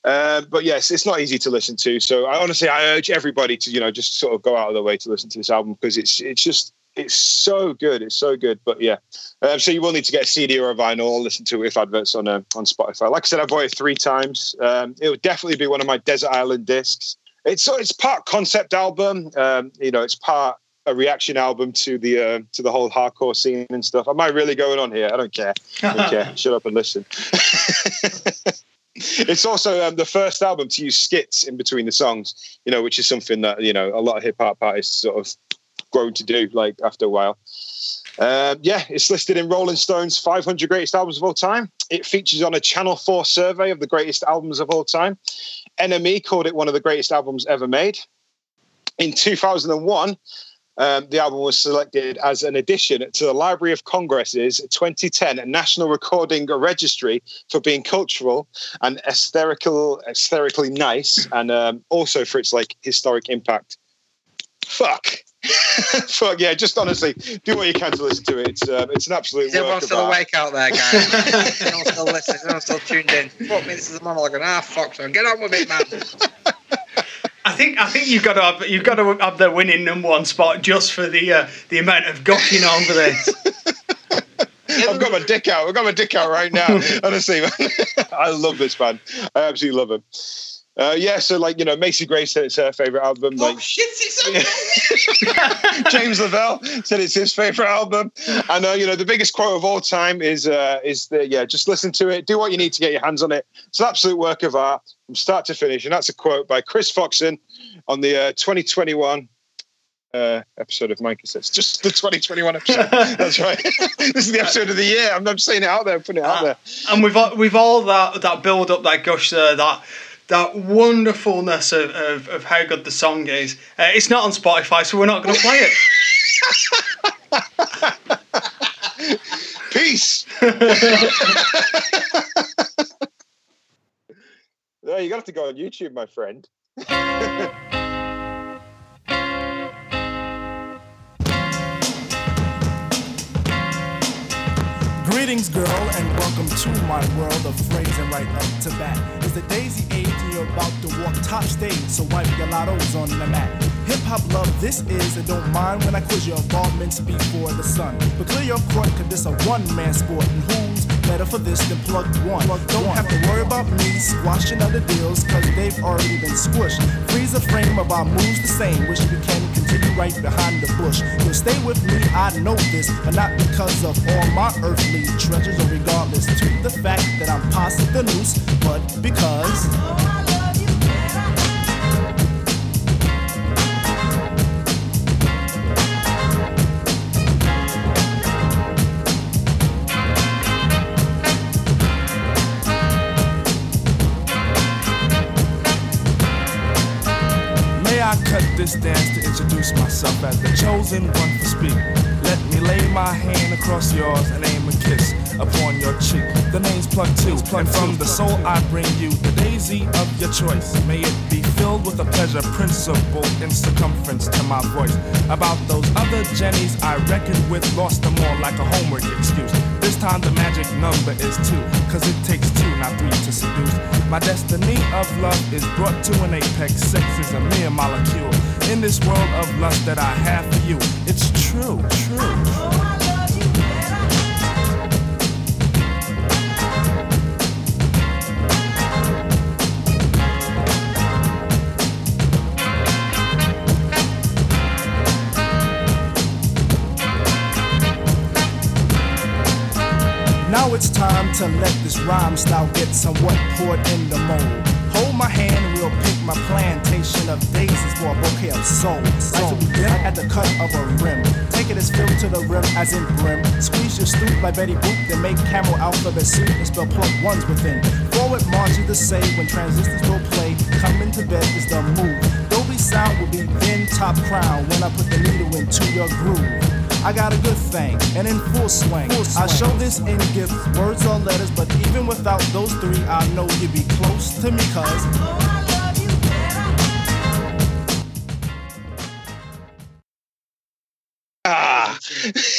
Uh, but yes, it's not easy to listen to. So I honestly, I urge everybody to you know just sort of go out of their way to listen to this album because it's it's just. It's so good. It's so good. But yeah, um, so you will need to get a C D or a vinyl or listen to it with adverts on uh, on Spotify. Like I said, I bought it three times. Um, it would definitely be one of my Desert Island discs. It's it's part concept album. Um, you know, it's part a reaction album to the uh, to the whole hardcore scene and stuff. Am I really going on here? I don't care. I don't care. Shut up and listen. It's also um, the first album to use skits in between the songs. You know, which is something that you know a lot of hip hop artists sort of. Grown to do like after a while. Um, yeah, it's listed in Rolling Stone's five hundred Greatest Albums of All Time. It features on a Channel four survey of the greatest albums of all time. N M E called it one of the greatest albums ever made. In two thousand one, um, the album was selected as an addition to the Library of Congress's twenty ten National Recording Registry for being cultural and aesthetical, aesthetically nice, and um, also for its like historic impact. Fuck. Fuck yeah! Just honestly, do what you can to listen to it. It's um, it's an absolute. Is everyone work still awake out there, guys? Everyone still listening. Everyone still tuned in. Fuck me, this is a monologue and a half. Fuck son, get on with it, man. I think I think you've got to have, you've got to have the winning number one spot just for the uh, the amount of gawking over this. I've got my dick out. I've got my dick out right now. Honestly, man. I love this band. I absolutely love him. Uh, yeah, so like you know, Macy Gray said it's her favorite album. Oh like, shit! It's James Lavelle said it's his favorite album. I know, uh, you know, the biggest quote of all time is uh, is the yeah, just listen to it, do what you need to get your hands on it. It's an absolute work of art from start to finish, and that's a quote by Chris Foxin on the uh, twenty twenty-one uh, episode of Mind Cassettes. Just the twenty twenty-one episode. That's right. This is the episode of the year. I'm, I'm saying it out there, I'm putting it out there. And we've all, we've all that that build up, that gush there, that. That wonderfulness of, of, of how good the song is. Uh, it's not on Spotify, so we're not going to play it. Peace. No, you're going to have to go on YouTube, my friend. Greetings, girl, and welcome to my world of phrase, and right up to bat is the daisy age, and you're about to walk top stage, so wipe your lottos on the mat. Hip-hop love, this is, and don't mind when I quiz your involvements before the sun, but clear your court, cause this a one-man sport, and who's Better for this than plugged one. Don't have to worry about me squashing other deals, cause they've already been squished. Freeze a frame of our moves the same. Wish we can continue right behind the bush. You'll stay with me, I know this, but not because of all my earthly treasures, or regardless to the fact that I'm past the noose, but because I know I cut this dance to introduce myself as the chosen one to speak. Let me lay my hand across yours and aim a kiss upon your cheek. The name's plucked too, and from the soul I bring you the daisy of your choice. May it be filled with a pleasure principle in circumference to my voice. About those other Jennies I reckoned with, lost them all like a homework excuse. This time the magic number is two, cause it takes two, not three to seduce. My destiny of love is brought to an apex, sex is a mere molecule. In this world of lust that I have for you, it's true, true, true. Now it's time to let this rhyme style get somewhat poured in the mold. Hold my hand and we'll pick my plantation of daisies for a bouquet of souls. Like to begin at the cut of a rim. Take it as filled to the rim as in brim. Squeeze your stoop like Betty Boop, then make camel alphabet soup and spell plug ones within. Forward march you the say when transistors will play. Coming to bed is the move. Dolby sound will be then top crown when I put the needle into your groove. I got a good thing, and in full swing, full swing. I show this in gifts, words or letters, but even without those three, I know you'd be close to me, cause I know I love you better. Ah,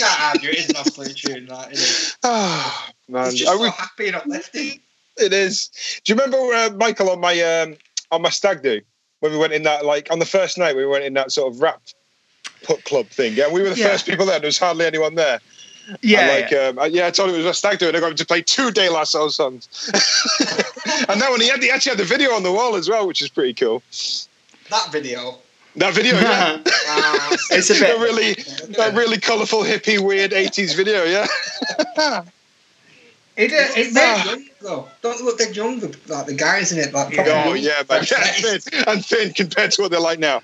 ah, there is enough literature in that, isn't it? Ah, man, it's just so we... happy and uplifting. It is. Do you remember uh, Michael on my um, on my stag do when we went in that, like on the first night we went in that sort of rap put club thing? Yeah, we were the yeah. first people there. There was hardly anyone there. Yeah, and like, yeah. Um, I, yeah, I told him it was a stag do, and I got him to play two De La Soul songs. And that one, he, had, he actually had the video on the wall as well, which is pretty cool. That video. That video, yeah. Uh, it's a bit a really, yeah. that really colourful, hippie, weird eighties video, yeah. It uh, it's uh, young, though. Don't look that young, like the guys in it. Like, oh young. Yeah, but yeah, thin, and thin compared to what they're like now.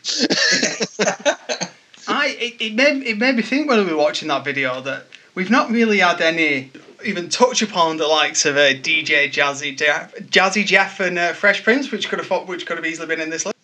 I, it, it, made, it made me think when we were watching that video that we've not really had any, even touch upon the likes of uh, D J Jazzy Jeff, Jazzy Jeff and uh, Fresh Prince, which could have fought, which could have easily been in this list.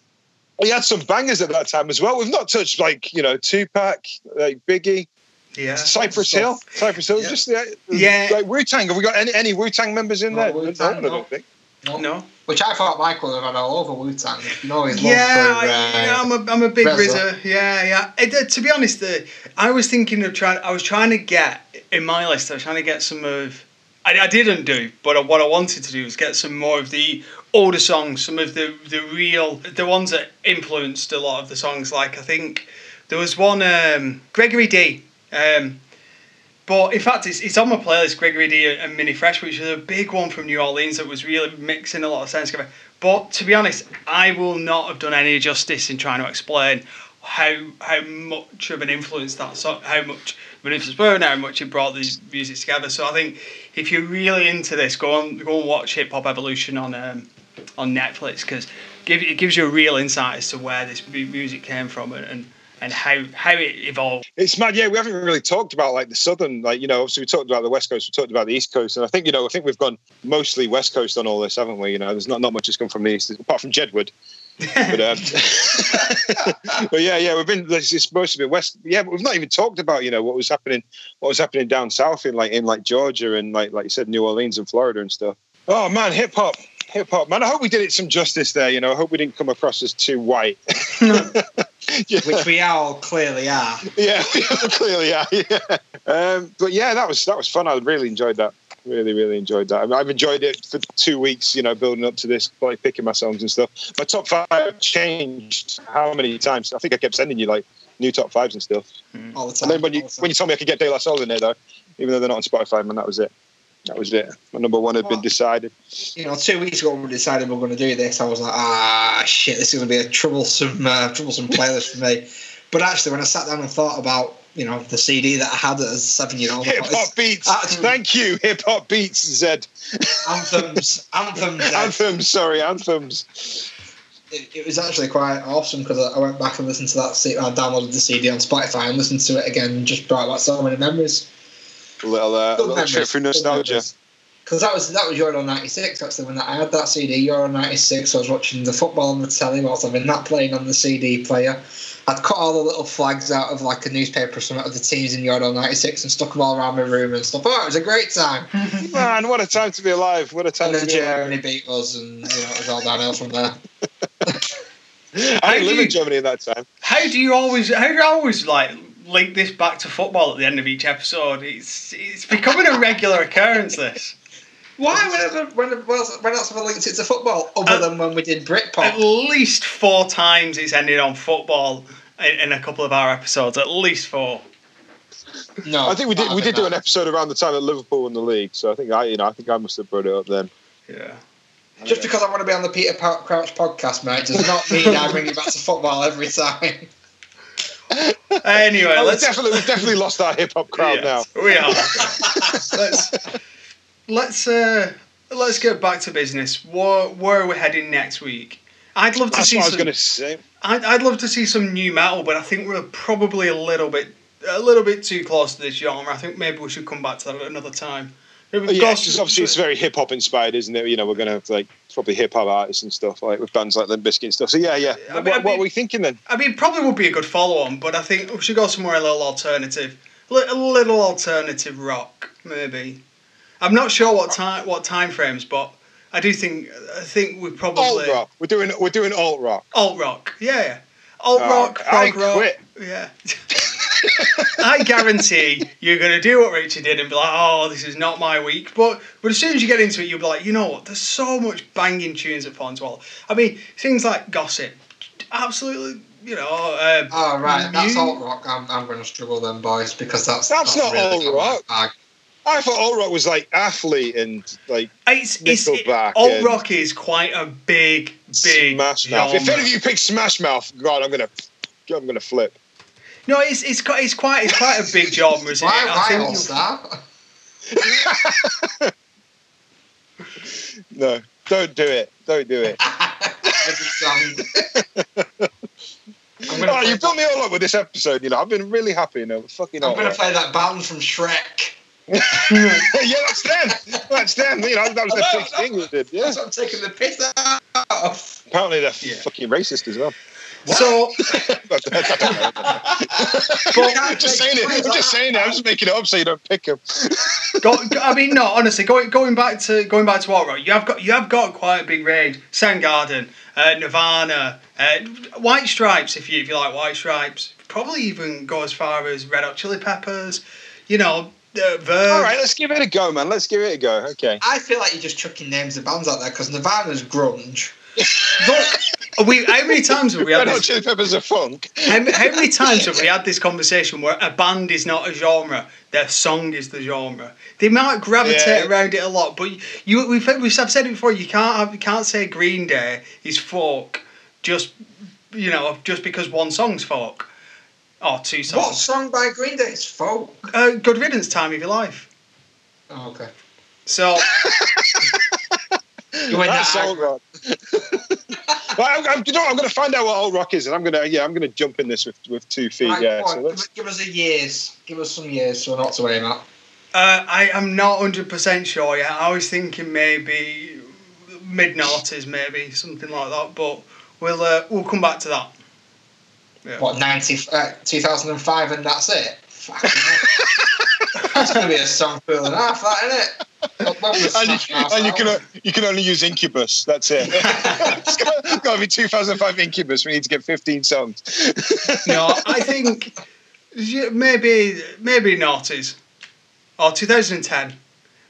We had some bangers at that time as well. We've not touched, like, you know, Tupac, like Biggie, yeah, Cypress Hill, Cypress Hill, yeah. just yeah, yeah. Like Wu-Tang. Have we got any, any Wu-Tang members in not there? Wu-Tang, no. I don't think. No. no. Which I thought Michael would have had all over Wu-Tang. No, he's yeah, for, uh, yeah, I'm a I'm a big R Z A. Yeah, yeah. It, uh, to be honest, uh, I was thinking of trying. I was trying to get in my list. I was trying to get some of. I, I didn't do, but I, what I wanted to do was get some more of the older songs, some of the the real, the ones that influenced a lot of the songs. Like I think there was one um, Gregory D. Um, But in fact, it's it's on my playlist, Gregory D and Mini Fresh, which is a big one from New Orleans that was really mixing a lot of sense. But to be honest, I will not have done any justice in trying to explain how how much of an influence that song, how much of an influence were, and how much it brought these music together. So I think if you're really into this, go on go and watch Hip Hop Evolution on um, on Netflix, because give it gives you a real insight as to where this music came from and. and and how, how it evolved. It's mad, yeah, we haven't really talked about, like, the southern, like, you know, obviously we talked about the West Coast, we talked about the East Coast, and I think, you know, I think we've gone mostly West Coast on all this, haven't we? You know, there's not, not much has come from the East, apart from Jedward. But, um, but yeah, yeah, we've been, it's mostly been West, yeah, but we've not even talked about, you know, what was happening, what was happening down south in, like, in, like, Georgia and, like, like you said, New Orleans and Florida and stuff. Oh, man, hip-hop. Hip-hop, man, I hope we did it some justice there, you know. I hope we didn't come across as too white. Yeah. Which we all clearly are. Yeah, we all clearly are, yeah. Um, but yeah, that was that was fun. I really enjoyed that. Really, really enjoyed that. I mean, I've enjoyed it for two weeks, you know, building up to this, like picking my songs and stuff. My top five changed how many times? I think I kept sending you, like, new top fives and stuff. Mm. All the time. And then when you, the when you told me I could get De La Soul in there, though, even though they're not on Spotify, man, that was it. That was it. My number one had well, been decided. You know, two weeks ago when we decided we were going to do this, I was like, ah, shit, this is going to be a troublesome, uh, troublesome playlist for me. But actually, when I sat down and thought about, you know, the C D that I had as a seven-year-old. Hip Hop Beats. Actually, thank you, Hip Hop Beats, Zed. Anthems. Anthems. Anthems, sorry, Anthems. It, it was actually quite awesome because I went back and listened to that. C- I downloaded the C D on Spotify and listened to it again and just brought back so many memories. A little, uh, little memories, trip through nostalgia. Because that was that was Euro ninety-six, actually, when I had that C D, Euro ninety-six. I was watching the football on the telly whilst having that playing on the C D player. I'd cut all the little flags out of like a newspaper some of the teams in Euro ninety-six and stuck them all around my room and stuff. Oh, it was a great time. Man, what a time to be alive. What a time and to be Germany alive. Germany beat us and, you know, it was all downhill from there. I didn't live you, in Germany at that time. How do you always, how do you always, like, link this back to football at the end of each episode? It's it's becoming a regular occurrence, this. Why whenever when when else have I linked it to football other at, than when we did Britpop? At least four times it's ended on football in, in a couple of our episodes. At least four. No, I think we did. We did that. do an episode around the time that Liverpool won the league, so I think I, you know, I think I must have brought it up then. Yeah. Just okay. because I want to be on the Peter Crouch podcast, mate, does not mean I bring you back to football every time. Anyway, no, let's we've definitely we've definitely lost our hip hop crowd yes, now. We are. let's. Let's uh, let's get back to business. Where, where are we heading next week? I'd love to That's see. That's what some, I was going to say. I'd, I'd love to see some new metal, but I think we're probably a little bit a little bit too close to this genre. I think maybe we should come back to that at another time. Oh, yeah, it's just obviously it's very hip hop inspired, isn't it? You know, we're going to have like probably hip hop artists and stuff like with bands like Limp Bizkit and stuff. So yeah, yeah. I mean, what, I mean, what are we thinking then? I mean, probably would be a good follow on, but I think we should go somewhere a little alternative, a little alternative rock maybe. I'm not sure what time what time frames, but I do think I think we probably alt rock. We're doing we're doing alt rock. Alt rock, yeah, yeah. Alt oh, rock, I rock. Quit. Yeah. I guarantee you're gonna do what Richard did and be like, "Oh, this is not my week." But but as soon as you get into it, you'll be like, "You know what? There's so much banging tunes at Ponswell." I mean, things like Gossip, absolutely. You know, uh, oh right, that's you... alt rock. I'm I'm gonna struggle then, boys, because that's that's, that's not really alt rock. I thought alt rock was like Athlete and like it's, it's, Nickelback. It, alt rock is quite a big, big Smash Mouth. If any of you pick Smash Mouth, God, I'm gonna, I'm gonna flip. No, it's it's quite it's quite it's quite a big genre, isn't why, it? Why all that? No, don't do it. Don't do it. Oh, you've done me all up with this episode. You know, I've been really happy. You know, fucking. I'm gonna rock. Play that band from Shrek. yeah, that's them. That's them. You know, that was the big thing we did. Yeah, that's what I'm taking the piss out of. Apparently, they're yeah. fucking racist as well. What? So, but, I'm just saying it. I'm just saying it. I'm just making it up so you don't pick them. Go, I mean, no, honestly, going going back to going back to alt rock, you have got you have got quite a big range. Soundgarden, uh, Nirvana, uh, White Stripes. If you if you like White Stripes, probably even go as far as Red Hot Chili Peppers. You know. Uh, All right, let's give it a go, man. Let's give it a go. Okay. I feel like you're just chucking names of bands out there because Nirvana's grunge. Look, we how many times have we had? Red Hot Chili Peppers are funk. How, how many times have we had this conversation where a band is not a genre, their song is the genre? They might gravitate yeah. around it a lot, but you we've we've said it before. You can't have, you can't say Green Day is folk just you know just because one song's folk. Oh, two songs. What song by Green Day is folk? Uh, Good Riddance, Time of Your Life. Oh, okay. So. You went That's alt rock. Well, I'm, I'm, you know, I'm going to find out what alt rock is, and I'm going to, yeah, I'm going to jump in this with, with two feet. Right, yeah. So let's... Give us a years. Give us some years, so we're not to aim at. Uh, I am not one hundred percent sure yet. I was thinking maybe mid-noughties, maybe something like that, but we'll uh, we'll come back to that. Yeah. What, ninety, uh, two thousand five and that's it? Fucking hell. That's going to be a song pool and a half, that, isn't it? And, you, half, and you, can, you can only use Incubus, that's it. It's got to be two thousand five Incubus, we need to get fifteen songs. No, I think maybe maybe noughties. Or two thousand ten.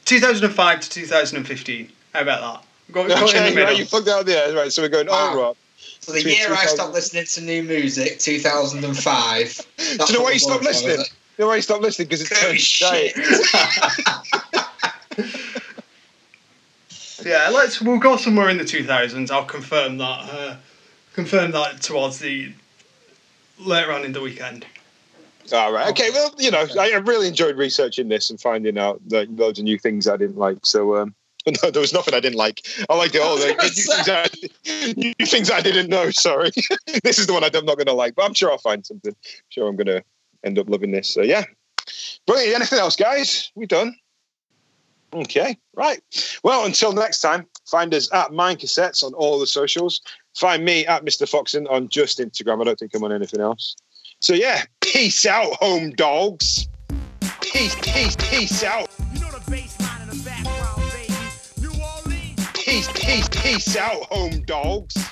two thousand five to two thousand fifteen. How about that? Go, okay, go in the middle. Right, you plugged out there, right, so we're going wow. all rock. So the year I stopped listening to new music, two thousand five. Do you know why you stopped listening? Do you know why you stopped listening? Because it's turned shit. yeah, let's we'll go somewhere in the two thousands. I'll confirm that. Uh, confirm that towards the later on in the weekend. All right. Okay. Well, you know, I really enjoyed researching this and finding out like loads of new things I didn't like. So. Um, No, there was nothing I didn't like. I liked it all. Like, new, things I, new things I didn't know, sorry. This is the one I'm not going to like, but I'm sure I'll find something. I'm sure I'm going to end up loving this. So, yeah. Brilliant. Anything else, guys? We done? Okay. Right. Well, until next time, find us at Mind Cassettes on all the socials. Find me at Mister Foxin on just Instagram. I don't think I'm on anything else. So, yeah. Peace out, home dogs. Peace, peace, peace out. You know the bass line in the background. Peace, peace, peace out, home dogs.